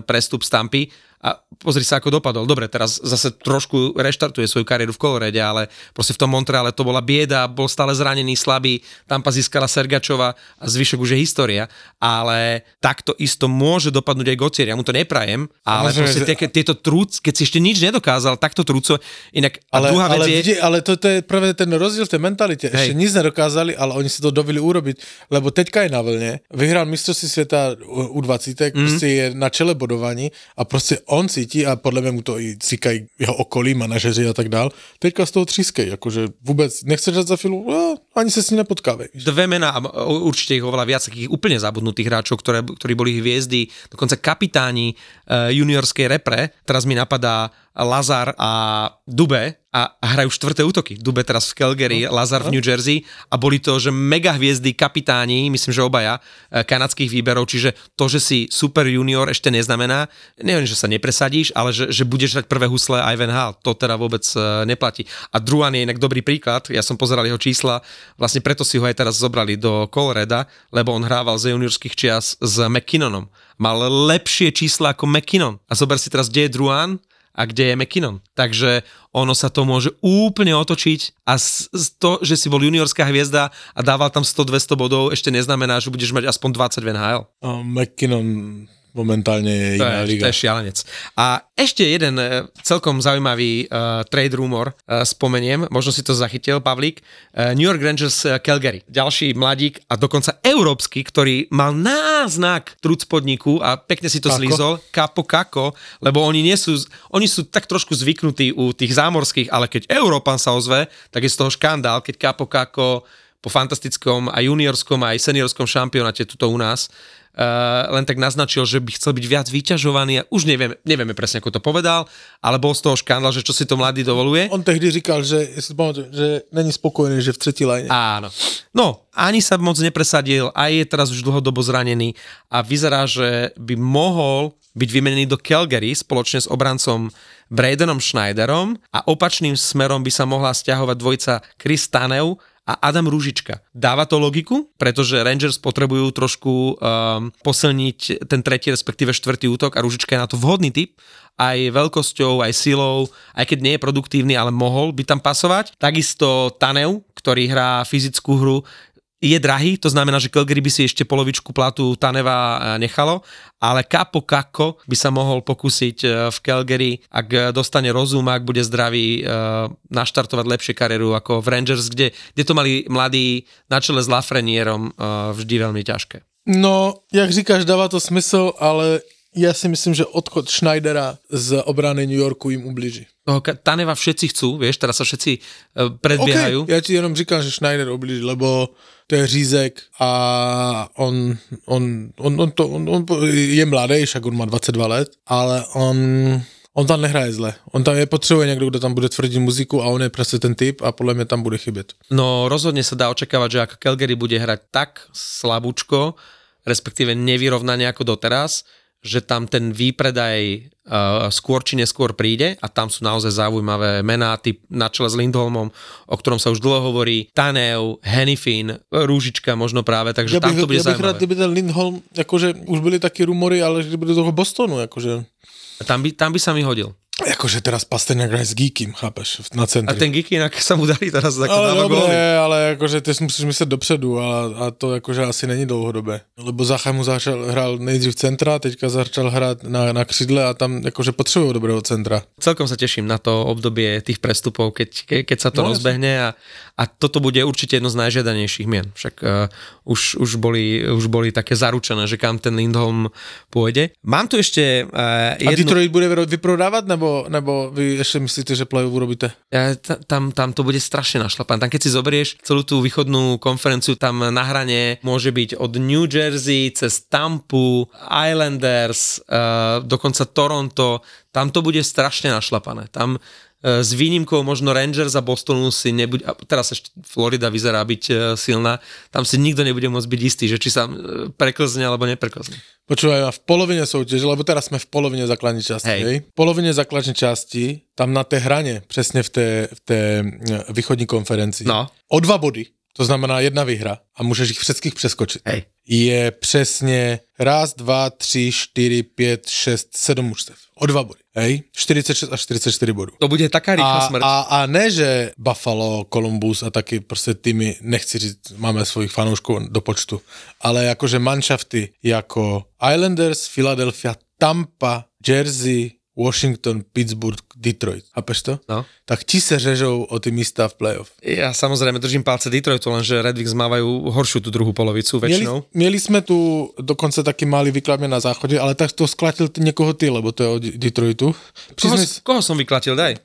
prestup z Tampy. A pozri sa, ako dopadol. Dobre, teraz zase trošku reštartuje svoju kariéru v Colorade, ale proste v tom Montreale to bola bieda, bol stále zranený, slabý, Tampa získala Sergačova a zvyšok už je história. Ale takto isto môže dopadnúť aj Gauthier, ja mu to neprajem, ale proste tieto trúc, keď si ešte nič nedokázal, takto trúco, inak a druhá vec je... Ale to je práve ten rozdiel v tej mentalite, ešte nič nedokázali, ale oni si to dovili urobiť, lebo teďka je na vlne, vyhral mistrovství sveta U20, proste je na čele bodovaní a proste on cíti a podle mě mu to i cíkají jeho okolí, manažeři a tak dál. Teďka z toho třískej, jakože vůbec nechceš dát za filu, no, ani se s ní nepotkávají. Dve mená a určite ich oveľa viac takých úplne zabudnutých hráčov, ktorí boli hviezdy, dokonca kapitáni juniorskej repre. Teraz mi napadá Lazar a Dube a hrajú štvrté útoky. Dube teraz v Calgary, Lazar v New Jersey a boli to, že mega hviezdy, kapitáni, myslím, že obaja, kanadských výberov, čiže to, že si super junior ešte neznamená, neviem, že sa nepresadíš, ale že budeš hrať prvé husle aj v NHL, to teda vôbec neplatí. A Druan je inak dobrý príklad, ja som pozeral jeho čísla, vlastne preto si ho aj teraz zobrali do Colorada, lebo on hrával z juniorských čias s McKinnonom. Mal lepšie čísla ako McKinnon. A zober si teraz, kde je Druan a kde je McKinnon. Takže ono sa to môže úplne otočiť a to, že si bol juniorská hviezda a dával tam 100-200 bodov, ešte neznamená, že budeš mať aspoň 20 v NHL. McKinnon momentálne je iná liga. To je šialenec. A ešte jeden celkom zaujímavý trade rumor spomeniem, možno si to zachytil, Pavlík, New York Rangers Calgary. Ďalší mladík a dokonca európsky, ktorý mal náznak trucpodniku a pekne si to zlízol, Kaapo Kakko, lebo oni sú tak trošku zvyknutí u tých zámorských, ale keď Európan sa ozve, tak je z toho škandál, keď Kaapo Kakko po fantastickom a juniorskom aj seniorskom šampionáte tuto u nás, len tak naznačil, že by chcel byť viac vyťažovaný a už nevieme presne, ako to povedal, ale bol z toho škandál, že čo si to mladý dovoluje. On tehdy říkal, že není spokojný, že v třetí lajne. Áno. No, ani sa moc nepresadil, aj je teraz už dlhodobo zranený a vyzerá, že by mohol byť vymenený do Calgary spoločne s obrancom Bradenom Schneiderom a opačným smerom by sa mohla stiahovať dvojica Chris Tanev a Adam Ružička. Dáva to logiku, pretože Rangers potrebujú trošku posilniť ten tretí, respektíve štvrtý útok a Ružička je na to vhodný typ, aj veľkosťou, aj silou, aj keď nie je produktívny, ale mohol by tam pasovať. Takisto Tanev, ktorý hrá fyzickú hru, je drahý, to znamená, že Calgary by si ešte polovičku platu Taneva nechalo, ale Kaapo Kakko by sa mohol pokúsiť v Calgary, ak dostane rozum, ak bude zdravý, naštartovať lepšie kariéru ako v Rangers, kde to mali mladí na čele s Lafrenierom vždy veľmi ťažké. No, jak říkáš, dáva to smysl, ale ja si myslím, že odchod Schneidera z obrany New Yorku im ubliží. No, Taneva všetci chcú, vieš, teraz sa všetci predbiehajú. Okay. Ja ti jenom říkám, že Schneider obliží, lebo to je řízek a on je mladý, však on má 22 let, ale on tam nehraje zle. On tam je potřebuje někdo, kdo tam bude tvrdit muziku a on je presne ten typ a podle mě tam bude chybět. No rozhodne sa dá očakávať, že ako Calgary bude hrať tak slabúčko, respektíve nevyrovnane ako doteraz, že tam ten výpredaj skôr či neskôr príde a tam sú naozaj zaujímavé mená typ na čele s Lindholmom, o ktorom sa už dlho hovorí, Tanev, Hennifin, Rúžička možno práve, takže tam to bude zaujímavé. Ja bych rád, kdyby ten Lindholm, akože už byli také rumory, ale kdyby do toho Bostonu, akože. Tam by sa mi hodil. Akože teraz Pasterňák hraje s Geekym, chápeš, na centri. A ten Geeky inak sa mu darí teraz ako dáva góly. Ale akože ty si musíš mysleť dopředu a to akože asi není dlouhodobé. Lebo Zacha mu hral nejdřív centra, teďka začal hrať na křídle a tam akože potřebujú dobrého centra. Celkom sa teším na to obdobie tých prestupov, keď sa to rozbehne a toto bude určite jedno z najžiadanejších mien. Však už boli také zaručené, že kam ten Lindholm pôjde. Mám tu ešte jednu... A Detroit bude vyprodávať nebo vy ešte myslíte, že play-off urobíte? Tam to bude strašne našlapané. Tam keď si zoberieš celú tú východnú konferenciu, tam na hrane môže byť od New Jersey cez Tampu, Islanders, dokonca Toronto. Tam to bude strašne našlapané. Tam s výnimkou možno Rangers a Bostonu si nebude... Teraz ešte Florida vyzerá byť silná. Tam si nikto nebude môcť byť istý, že či sa preklzne alebo nepreklzne. Počúvaj, v polovine súťaže, lebo teraz sme v polovine základnej časti. Hej. V polovine základnej časti, tam na té hrane, presne v té východní konferencii, no. O 2 body, to znamená 1 výhra a môžeš ich všetkých preskočiť. Hej. Je presne 1, 2, 3, 4, 5, 6, 7 mužstev. O 2 body. Hej, 46 až 44 bodů. To bude taká rýchla smrť. A ne, že Buffalo, Columbus a taky prostě týmy, nechci říct, máme svojich fanoušků do počtu, ale jakože manšafty jako Islanders, Philadelphia, Tampa, Jersey, Washington, Pittsburgh, Detroit. Chápeš to? No. Tak ti se řežou o ty místa v playoff. Ja samozrejme držím palce Detroitu, lenže Red Wings mávajú horšiu tú druhú polovicu väčšinou. Měli sme tu dokonce taky malý vykladne na záchode, ale tak to sklatil někoho ty, lebo to je od Detroitu. Koho som vyklatil, daj?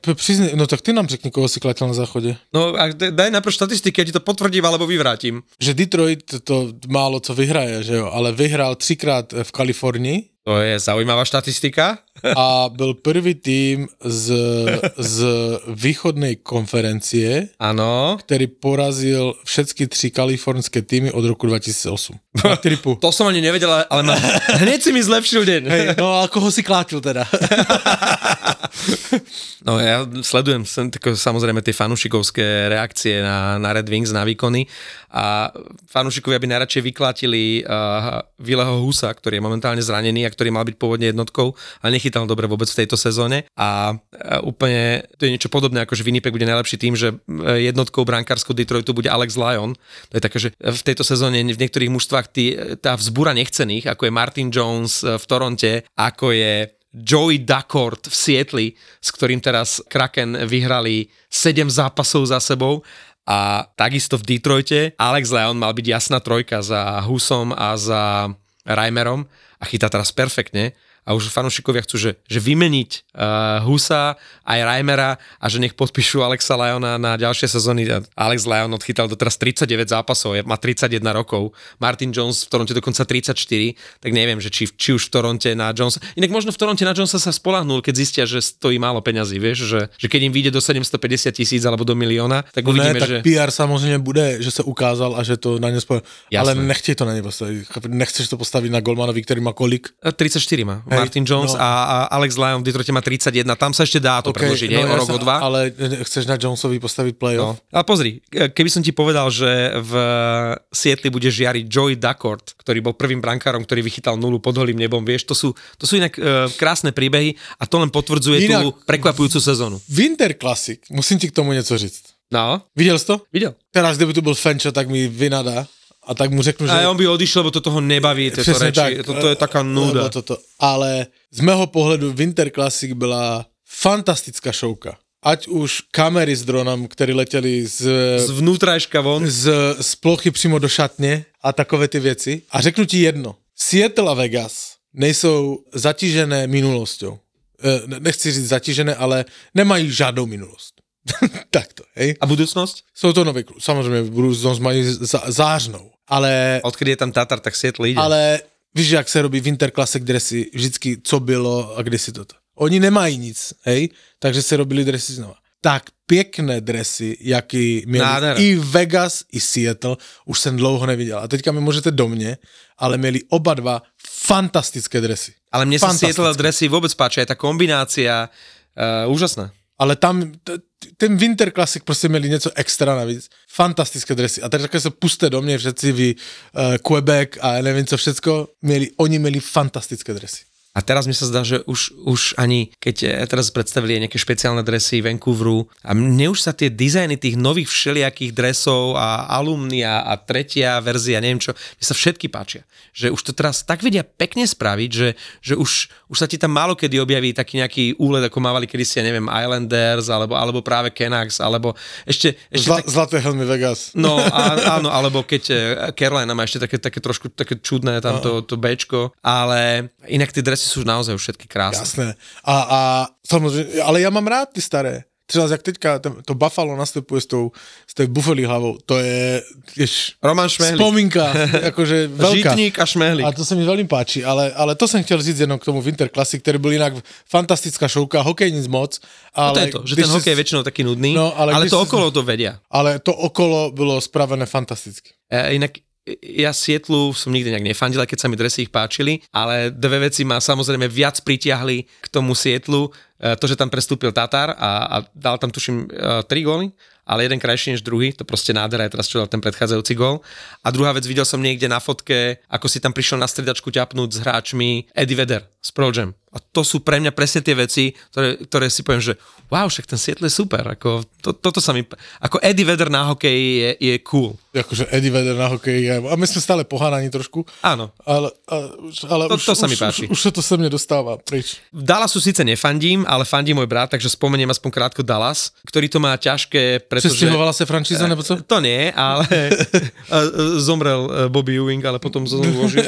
No tak ty nám řekni, koho si klatil na záchode. No a daj najprv štatistiky, ja ti to potvrdím, alebo vyvrátim. Že Detroit to málo co vyhraje, že jo, ale vyhrál 3-krát v Kalifornii. To je zaujímavá štatistika. A byl prvý tým z východnej konferencie, ano. Ktorý porazil všetky 3 kalifornské týmy od roku 2008. Na tripu. To som ani nevedel, ale hneď si mi zlepšil deň. Hej, no a koho si klátil teda? No ja sledujem samozrejme tie fanúšikovské reakcie na Red Wings, na výkony a fanúšikovia by najradšej vyklátili Villeho Husa, ktorý je momentálne zranený a ktorý mal byť pôvodne jednotkou, ale nechytal dobre vôbec v tejto sezóne a úplne to je niečo podobné, ako že Winnipeg bude najlepší tým, že jednotkou brankárskou Detroitu bude Alex Lyon. To je také, že v tejto sezóne v niektorých mužstvách tá vzbúra nechcených, ako je Martin Jones v Toronte, ako je Joey Dacourt v Sietli, s ktorým teraz Kraken vyhrali 7 zápasov za sebou a takisto v Detroite Alex Lyon mal byť jasná trojka za Husom a za Reimerom a chytá teraz perfektne a a už fanúšikovia chcú, že vymeniť Husa aj Reimera a že nech podpíšu Alexa Lyona na ďalšie sezóny. Alex Lyon odchytal doteraz 39 zápasov, má 31 rokov, Martin Jones v Toronte dokonca 34, tak neviem, že či už v Toronte na Jonesa. Inak možno v Toronte na Jonesa sa spolahnul, keď zistia, že stojí málo peňazí, vieš, že keď im vyjde do 750 000 alebo do milióna, tak uvidíme, tak že... PR samozřejmě bude, že se ukázal a že to na ně spojil. Ale nechtějí to na ně postavit. Nechceš to postavit na golmanovi, který má kolik? 34 má. Hej, Martin Jones no. A Alex Lyon v Detroite má 31. Tam sa ešte dá to predložiť, no, o rok, o dva. Ale chceš na Jonesovi postaviť playoff? No. Ale pozri, keby som ti povedal, že v Sietli bude žiariť Joey Dacourt, ktorý bol prvým brankárom, ktorý vychytal nulu pod holým nebom, vieš, to sú inak krásne príbehy a to len potvrdzuje inak tú prekvapujúcu sezónu. Winter Classic, musím ti k tomu něco říct. No. Viděl jsi to? Viděl. Teraz, kdyby tu byl Fenčo, tak mi vynadá. A tak mu řeknu, že... A on by odišel, lebo to toho nebaví, tieto reči. To je taká nuda. Ale z mého pohledu Winter Classic byla fantastická šouka. Ať už kamery s dronem, které letěly z vnútrajška von. Z plochy přímo do šatně a takové ty věci. A řeknu ti jedno. Seattle a Vegas nejsou zatížené minulosťou. Nechci říct zatížené, ale nemají žádnou minulost. Takto, hej. A budúcnosť? Sú to nový klub, samozrejme, budúcnosť mají zářnou, ale... Odkedy je tam Tatar, tak Seattle ide. Ale víš, jak se robí Winter Classic dresy, vždycky co bylo a kdysi toto. Oni nemají nic, hej, takže se robili dresy znova. Tak pěkné dresy, jaký měli nádherné. I Vegas, i Seattle, už jsem dlouho neviděl. A teďka mi můžete do mě, ale měli oba dva fantastické dresy. Ale mne sa Seattle dresy vôbec páči, aj tá kombinácia, úžasná. Ale tam, ten Winter Classic prostě měli něco extra navíc. Fantastické dresy. A takže se puste do mě všetci vy, Quebec a nevím co všecko. Oni měli fantastické dresy. A teraz mi sa zdá, že už ani keď teraz predstavili nejaké špeciálne dresy Vancouveru a mne už sa tie dizajny tých nových všelijakých dresov a alumnia a tretia verzia, neviem čo, mne sa všetky páčia. Že už to teraz tak vedia pekne spraviť, že už sa ti tam málo kedy objaví taký nejaký úlet, ako mávali kedysi, ja neviem, Islanders alebo práve Canucks, alebo ešte Zlaté helmy Vegas. No áno, alebo keď Carolina má ešte také trošku také čudné tam to Bčko, ale inak tie dresy sú naozaj všetky krásne. Jasné. A samozrejme, ale ja mám rád ty staré. Třeba jak teďka to Buffalo nastupuje s tou bufelí hlavou, to je Roman Šmehlik. Spomínka, akože veľká. Žitník a Šmehlik. A to sa mi veľmi páči, ale to som chcel říct jenom k tomu Winter Classic, ktorý byl inak fantastická šovka, hokej nic moc. Ale no to je to, že ten hokej je väčšinou taký nudný, no, ale to okolo to vedia. Ale to okolo bolo spravené fantasticky. Inak ja Sietlu som nikdy nejak nefandil, keď sa mi dresy ich páčili, ale dve veci ma samozrejme viac pritiahli k tomu Sietlu. To, že tam prestúpil Tatar a dal tam, tuším, 3 góly, ale jeden krajší než druhý, to proste nádhera je teraz, čo dal ten predchádzajúci gól. A druhá vec, videl som niekde na fotke, ako si tam prišiel na striedačku ťapnúť s hráčmi Eddie Vedder z Pro Jam. A to sú pre mňa presne tie veci, ktoré si poviem, že wow, však ten Seattle je super. Ako, toto sa mi... Ako Eddie Vedder na hokeji je cool. Akože Eddie Vedder na hokeji je... A my sme stále pohánaní trošku. Áno. Ale to sa mi páči. Už sa to sa mne dostáva prič. Dallasu síce nefandím, ale fandí môj brat, takže spomeniem aspoň krátko Dallas, ktorý to má ťažké, pretože... Přesťahovala sa franšíza, nebo co? To nie, ale zomrel Bobby Ewing, ale potom znovu ožil,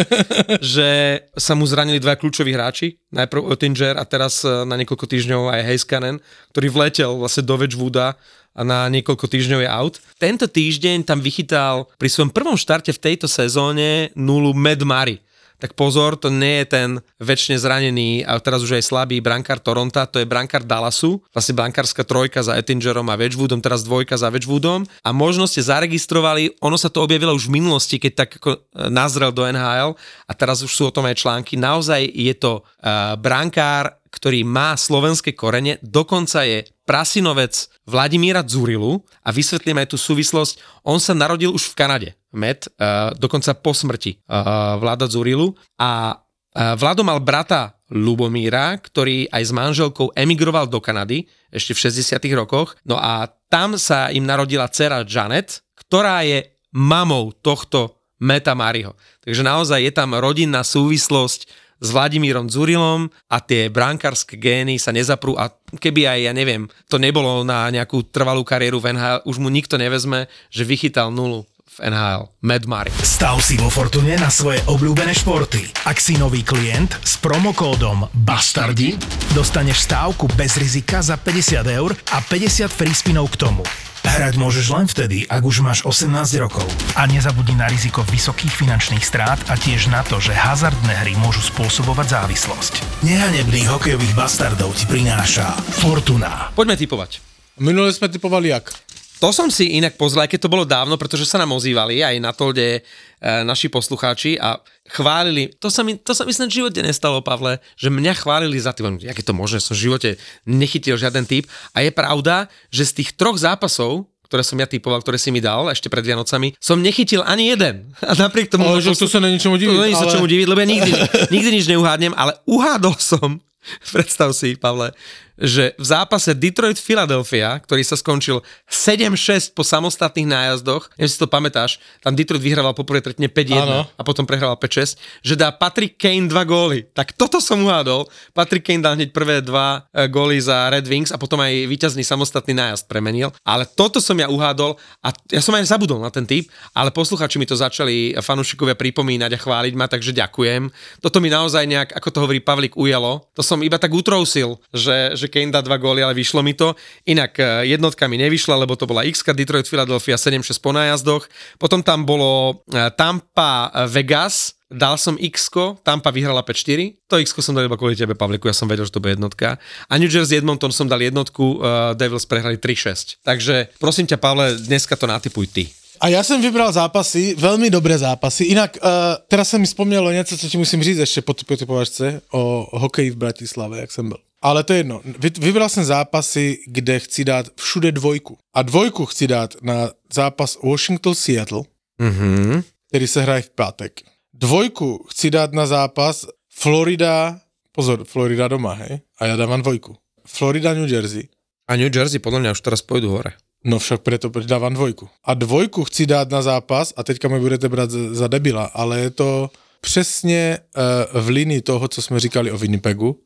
že sa mu zranili dva kľúčoví hráči, najprv Oettinger a teraz na niekoľko týždňov aj Heiskanen, ktorý vletel vlastne do Wedgwooda a na niekoľko týždňov je out. Tento týždeň tam vychytal pri svojom prvom štarte v tejto sezóne nulu Matt Murray. Tak pozor, to nie je ten väčšine zranený a teraz už aj slabý brankár Toronta, to je brankár Dallasu, vlastne brankárska trojka za Ettingerom a Wedgwoodom, teraz dvojka za Wedgwoodom a možno ste zaregistrovali, ono sa to objavilo už v minulosti, keď tak ako nazrel do NHL a teraz už sú o tom aj články, naozaj je to brankár, ktorý má slovenské korene, dokonca je prasinovec Vladimíra Dzurilu a vysvetlím aj tú súvislosť, on sa narodil už v Kanade. Matt, dokonca po smrti Vlada Dzurilu a Vlado mal brata Lubomíra, ktorý aj s manželkou emigroval do Kanady ešte v 60. rokoch, no a tam sa im narodila dcera Janet, ktorá je mamou tohto Matta Murrayho. Takže naozaj je tam rodinná súvislosť s Vladimírom Dzurilom a tie brankárske gény sa nezaprú a keby aj, ja neviem, to nebolo na nejakú trvalú kariéru v NHL, už mu nikto nevezme, že vychytal nulu v NHL. Matt Murray. Stav si vo Fortune na svoje obľúbené športy. Ak si nový klient s promokódom BASTARDI dostaneš stávku bez rizika za 50 eur a 50 free spinov k tomu. Hrať môžeš len vtedy, ak už máš 18 rokov. A nezabudni na riziko vysokých finančných strát a tiež na to, že hazardné hry môžu spôsobovať závislosť. Nehanebných hokejových bastardov ti prináša Fortuna. Poďme tipovať. Minule sme tipovali jak? To som si inak pozrel, aj keď to bolo dávno, pretože sa nám ozývali aj na tolde naši poslucháči a chválili. To sa mi snad v živote nestalo, Pavle, že mňa chválili za tým. Jaké to možné, som v živote nechytil žiaden typ. A je pravda, že z tých troch zápasov, ktoré som ja typoval, ktoré si mi dal ešte pred Vianocami, som nechytil ani jeden. A napriek tomu... Ale to sa není čomu diviť. To není sa čomu diviť, lebo ja nikdy nič neuhádnem, ale uhádol som. Predstav si, Pavle, že v zápase Detroit-Philadelphia, ktorý sa skončil 7-6 po samostatných nájazdoch, neviem, si to pamätáš, tam Detroit vyhrával poprvé tretne 5-1 a potom prehrával 5-6, že dá Patrick Kane 2 góly. Tak toto som uhádol. Patrick Kane dal hneď prvé 2 góly za Red Wings a potom aj víťazný samostatný nájazd premenil. Ale toto som ja uhádol a ja som aj zabudol na ten tip, ale posluchači mi to začali fanúšikovia pripomínať a chváliť ma, takže ďakujem. Toto mi naozaj nejak, ako to hovorí Pavlik, ujalo. To som iba tak utrousil, že Kane dá 2 góly, ale vyšlo mi to. Inak jednotka mi nevyšla, lebo to bola X-ka Detroit Philadelphia 7-6 po nájazdoch. Potom tam bolo Tampa Vegas, dal som X-ko, Tampa vyhrala 5-4. To X-ko som dal iba kvôli tebe, Pavliku, ja som vedel, že to bude jednotka. A New Jersey Edmonton som dal jednotku, Devils prehrali 3-6. Takže prosím ťa, Pavle, dneska to natipuj ty. A ja som vybral zápasy, veľmi dobré zápasy. Inak, teraz sa mi spomnelo niečo, čo ti musím říct ešte po typovačce o hokeji v Bratislave, jak som bol. Ale to je jedno. Vybral som zápasy, kde chci dát všude dvojku. A dvojku chci dát na zápas Washington-Seattle, ktorý sa hraje v pátek. Dvojku chci dát na zápas Florida, pozor, Florida doma, hej? A ja dávam dvojku. Florida-New Jersey. A New Jersey podľa mňa už teraz pôjdu hore. No však preto dávam dvojku. A dvojku chci dát na zápas, a teďka mi budete brát za debila, ale je to přesně v linii toho, co jsme říkali o Winnipegu,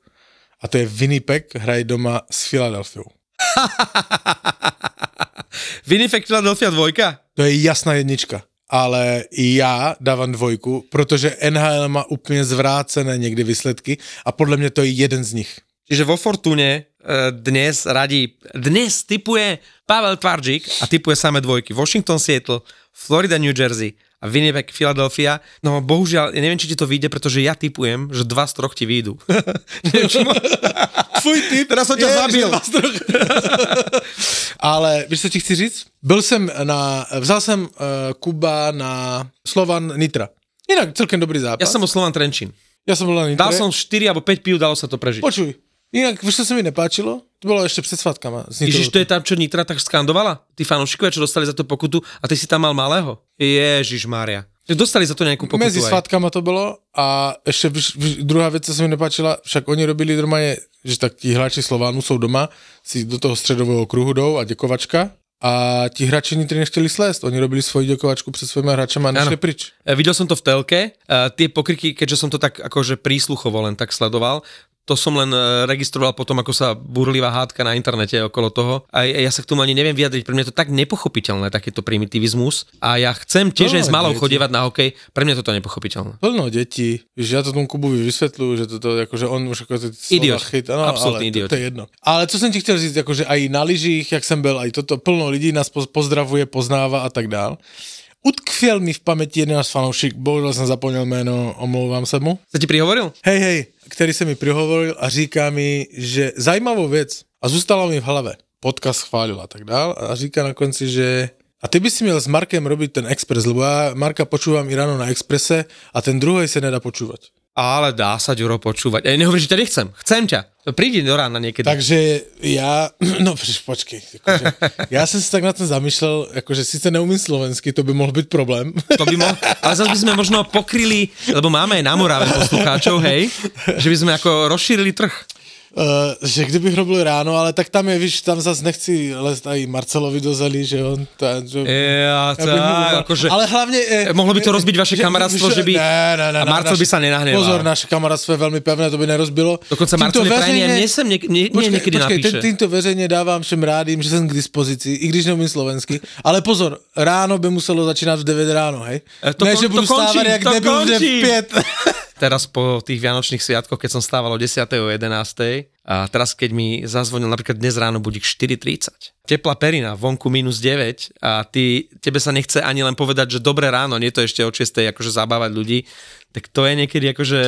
a to je Winnipeg hraje doma s Filadelfiou. Winnipeg Philadelphia dvojka? To je jasná jednička, ale já dávám dvojku, protože NHL má úplně zvrácené někdy výsledky a podle mě to je jeden z nich. Čiže vo Fortune dnes tipuje Pavel Tvarčík a tipuje samé dvojky. Washington, Seattle, Florida, New Jersey a Winnipeg, Philadelphia. No bohužiaľ, ja neviem, či ti to vyjde, pretože ja tipujem, že 2 z 3 ti vyjdú. Tvoj tip, teraz som ťa zabil. Ale víš, co ti chci říct? Vzal som Kuba na Slovan Nitra. Inak celkem dobrý zápas. Ja som bol Slovan Trenčín. Ja som bol na Nitre. Dal som 4 alebo 5 pív, dalo sa to prežiť. Počuj. Inak, vieš, čo sa mi nepáčilo? To bolo ešte pred svatkama. Ježiš, to je tam, čo Nitra tak skandovala? Tí fanúšikovia, čo dostali za to pokutu a ty si tam mal malého? Ježišmária. Dostali za to nejakú pokutu. Mezi svatkama to bolo a ešte druhá vec, čo sa mi nepáčila, však oni robili normálne, že tak tí hráči Slovánu sú doma, si do toho stredového kruhu jdou a děkovačka. A ti hráči Nitry nechtěli slést, oni robili svoju děkovačku před svojimi hráčami a nešli prič. Videl som to v telke, tie pokriky, keďže som to tak akože prísluchovo len tak sledoval, to som len registroval potom, ako sa burlivá hádka na internete okolo toho. A ja sa k tomu ani neviem vyjadriť. Pre mňa je to tak nepochopiteľné, takýto primitivizmus. A ja chcem tiež aj s malou chodievať na hokej. Pre mňa toto je nepochopiteľné. Plno detí. Ja to tomu Kubovi vysvetľujem, že toto akože on už ako slova chyt. No, absolutný idiot. To je jedno. Ale co som ti chcel říct, akože aj na lyžích, jak som bol, aj toto plno lidí nás pozdravuje, poznáva a tak dál. Utkviel mi v pamäti jeden náš fanoušik, bohužiaľ som zapomnel meno, omlouvám sa mu. Sa ti prihovoril? Hej, ktorý sa mi prihovoril a říká mi, že zajímavou vec a zůstala mi v hlave. Podcast chválil a tak dál a říká na konci, že a ty by si měl s Markem robiť ten Express, lebo ja Marka počúvam i ráno na Expresse a ten druhej sa nedá počúvať. Ale dá sa, Ďuro, počúvať. Ja nehovorím, že ťa nechcem. Chcem ťa. Prídi do rána niekedy. Takže ja... No počkej. Akože, ja som si tak na to zamýšľal, akože síce neumím slovensky, to by mohol byť problém. To by mohol... Ale zase by sme možno pokryli, lebo máme aj na Morave poslucháčov, hej? Že by sme ako rozšírili trh. že kdybych robil ráno, ale tak tam je, víš, tam zase nechci lézt aj Marcelovi do zelí, že on tá, že... akože... Ale hlavne... mohlo by to rozbiť vaše kamarátstvo, že by... Ne, a Marcel by sa nenahneval. Pozor, naše kamarátstvo je veľmi pevné, to by nerozbilo. Dokonca Marcel je prajný a mne sem niekedy napíše. Počkej, týmto veřejne dávam všem rádím, že som k dispozici, i když neumím slovensky. Ale pozor, ráno by muselo začínať v 9 ráno, hej? Ne, že budu stávať, jak debil v 5. Teraz po tých vianočných sviatkoch, keď som stával o 10. o 11. a teraz keď mi zazvonil napríklad dnes ráno budík 4:30. Teplá perina, vonku -9 a tebe sa nechce ani len povedať, že dobré ráno, nie to ešte o 6. akože zabávať ľudí, tak to je niekedy akože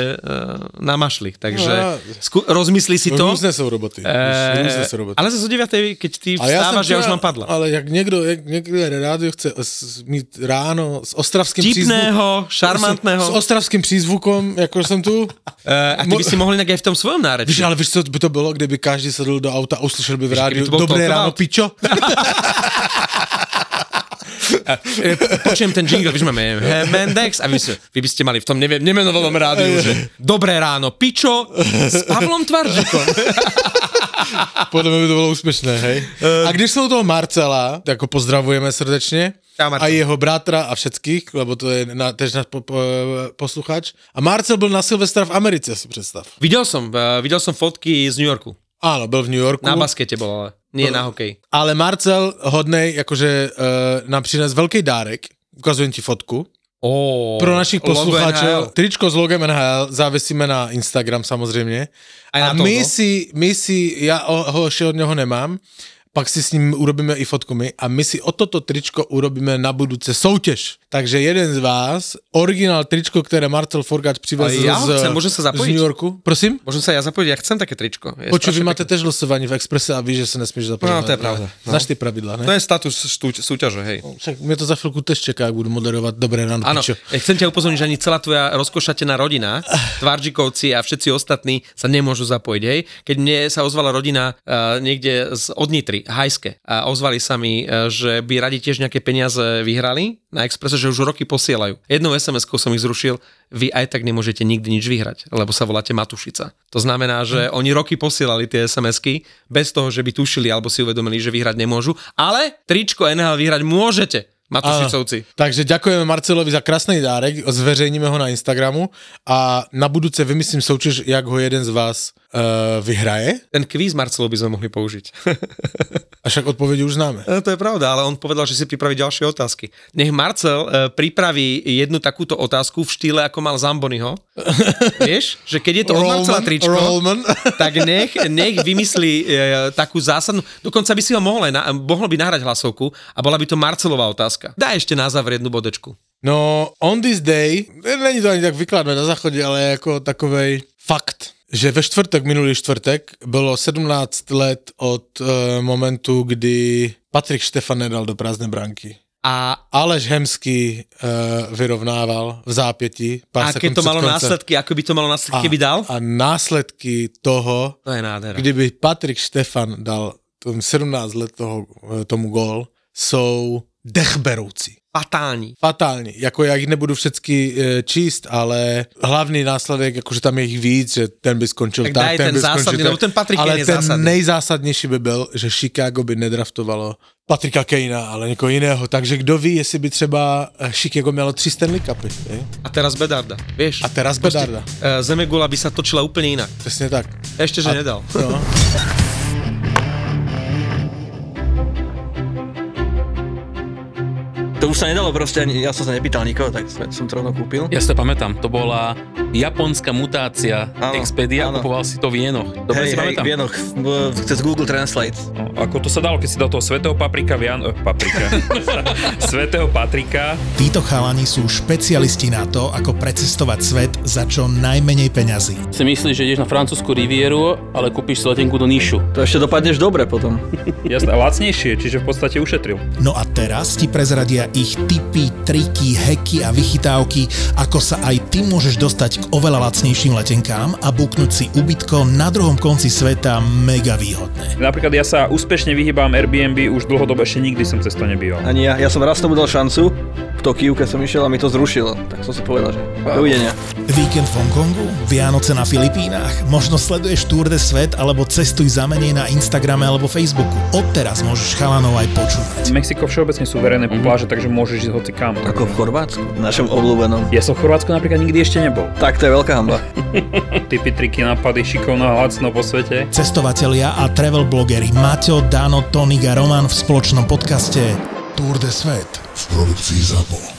namašli. Takže rozmysli si to. Rúzne sú roboty. Ale zase o 9. keď ty vstávaš, ja už mám padla. Ale jak niekto rádio chce mít ráno s ostravským prízvukom. Tipného, šarmantného. S ostravským prízvukom, ako som tu. A ty by si mohol inak aj v tom svojom náreči. Víš, ale víš, co by to bylo, kdyby každý sedl do auta a uslyšel by v rádiu dobré ráno, pičo. Počujem ten jingle, víš, máme Mendex a vy by ste mali v tom nemenovalom rádiu, že dobré ráno, pičo, s Pavlom Tvaržikom. Podľa mňa by to bolo úspešné, hej? A když som toho Marcela, tak ho pozdravujeme srdečne. A jeho bratra a všetkých, lebo to je tež náš posluchač. A Marcel byl na Silvestra v Americe, si predstav. Videl som fotky z New Yorku. Áno, byl v New Yorku. Na baskete bol, ale nie na hokej. Ale Marcel hodnej, akože nám prines veľký dárek. Ukazujem ti fotku. Pro našich poslucháčov. Tričko s logem NHL závisíme na Instagram, samozrejme. A my si, ja ho ešte od neho nemám, pak si s ním urobíme i fotku my a my si o toto tričko urobíme na budúce soutěž. Takže jeden z vás, originál tričko, ktoré Marcel Forgáč přivezl z New Yorku. Prosím? Môžem sa ja zapojiť, ja chcem také tričko. Počuj, vy máte tež losovanie v Expresse a víš, že sa nesmieš zapojiť. No, to je pravda. No. Znaš ty pravidlá, ne? To je status súťaže, hej. Však mne to za chvíľku tež čeká, ak budú moderovať dobré ráno. Áno, chcem ťa upozorniť, že ani celá tvoja rozkošatená rodina, Tvaržikovci a všetci ostatní sa nemôžu zapojiť, hej. Keď mne sa ozvala rodina niekde od Nitry, Hajske, a ozvali sa mi, že by radi tiež nejaké peniaze vyhrali na Expresse, že už roky posielajú. Jednou SMS-kou som ich zrušil, vy aj tak nemôžete nikdy nič vyhrať, lebo sa voláte Matušica. To znamená, že oni roky posielali tie SMS-ky bez toho, že by tušili alebo si uvedomili, že vyhrať nemôžu, ale tričko NHL vyhrať môžete. Matušicovci. Áno. Takže ďakujeme Marcelovi za krásny dárek, zveřejníme ho na Instagramu a na budúce vymyslím součíš, jak ho jeden z vás vyhraje. Ten kvíz Marcelov by sme mohli použiť. A však odpovede už známe. No, to je pravda, ale on povedal, že si pripraví ďalšie otázky. Nech Marcel pripraví jednu takúto otázku v štýle, ako mal Zambonyho. Vieš, že keď je to od Marcela tričko, tak nech vymyslí takú zásadnú, dokonca by si ho mohol by nahrať hlasovku a bola by to Marcelová otázka. Daj ešte na záver jednu bodečku. No, on this day, není to ani tak vykladné na záchode, ale ako takovej fakt, že ve čtvrtek, minulý čtvrtek, bylo 17 let od momentu, kdy Patrik Štefan nedal do prázdné branky. A Aleš Hemský vyrovnával v zápäti. A keď to malo následky, ako by to malo následky, keby dal? A následky toho, to je nádhera. Kdyby Patrik Štefan dal 17 let tomu gól, jsou dechberoucí. Fatální. Jako já jich nebudu všechny číst, ale hlavní následek, jakože tam je jich víc, že ten by skončil tak, ten by skončil tak. Ten Patrik ale je ten nejzásadnější by byl, že Chicago by nedraftovalo Patrika Kejna, ale někoho jiného. Takže kdo ví, jestli by třeba Chicago mělo 3 Stanley Cupy. A teraz Bedarda, víš? Zemegula by se točila úplně jinak. Přesně tak. Ještě, že nedal. No. To už sa nedalo proste, ja som sa nepýtal nikoho, tak som to rovno kúpil. Ja si to pamätám, to bola japonská mutácia, áno, Expedia, kupoval si to v jenoch. Dobre, si pamätám. Hej, v jenoch, cez Google Translate. Ako to sa dalo, keď si dal toho svätého Paprika v janoch, svätého Patrika. Títo chalani sú špecialisti na to, ako precestovať svet za čo najmenej peňazí. Si myslíš, že ideš na francúzsku rivieru, ale kúpiš si letenku do Nišu. To ešte dopadneš dobre potom. Jasné, a lacnejšie, čiže v podstate ušetril. No a teraz ti prezradia ich tipy, triky, heky a vychytávky, ako sa aj ty môžeš dostať k k oveľa lacnejším letenkám a buknúť si ubytko na druhom konci sveta mega výhodné. Napríklad ja sa úspešne vyhýbam Airbnb už dlhodobo, ešte nikdy som cez to nebýval. Ani ja som raz tomu dal šancu v Tokiu, keď som išiel a mi to zrušilo. Tak som si povedal, že dovidenia. Víkend v Hongkongu, Vianoce na Filipínach, možno sleduješ Tour de Svet alebo cestuj za menej na Instagrame alebo Facebooku. Odteraz môžeš chalanov aj počúvať. Mexiko všeobecne sú verejné pláže, takže môžeš ísť hoci kam. Ako v Chorvátsku, našom obľúbenom. Ja som v Chorvátsku napríklad nikdy ešte nebol. Tak to je veľká hamba. Typy, triky, nápady, šikovná lacno po svete. Cestovatelia a travel blogeri Maťo, Dano, Tony a Roman v spoločnom podcaste Tour de Svet v produkcii ZAPO.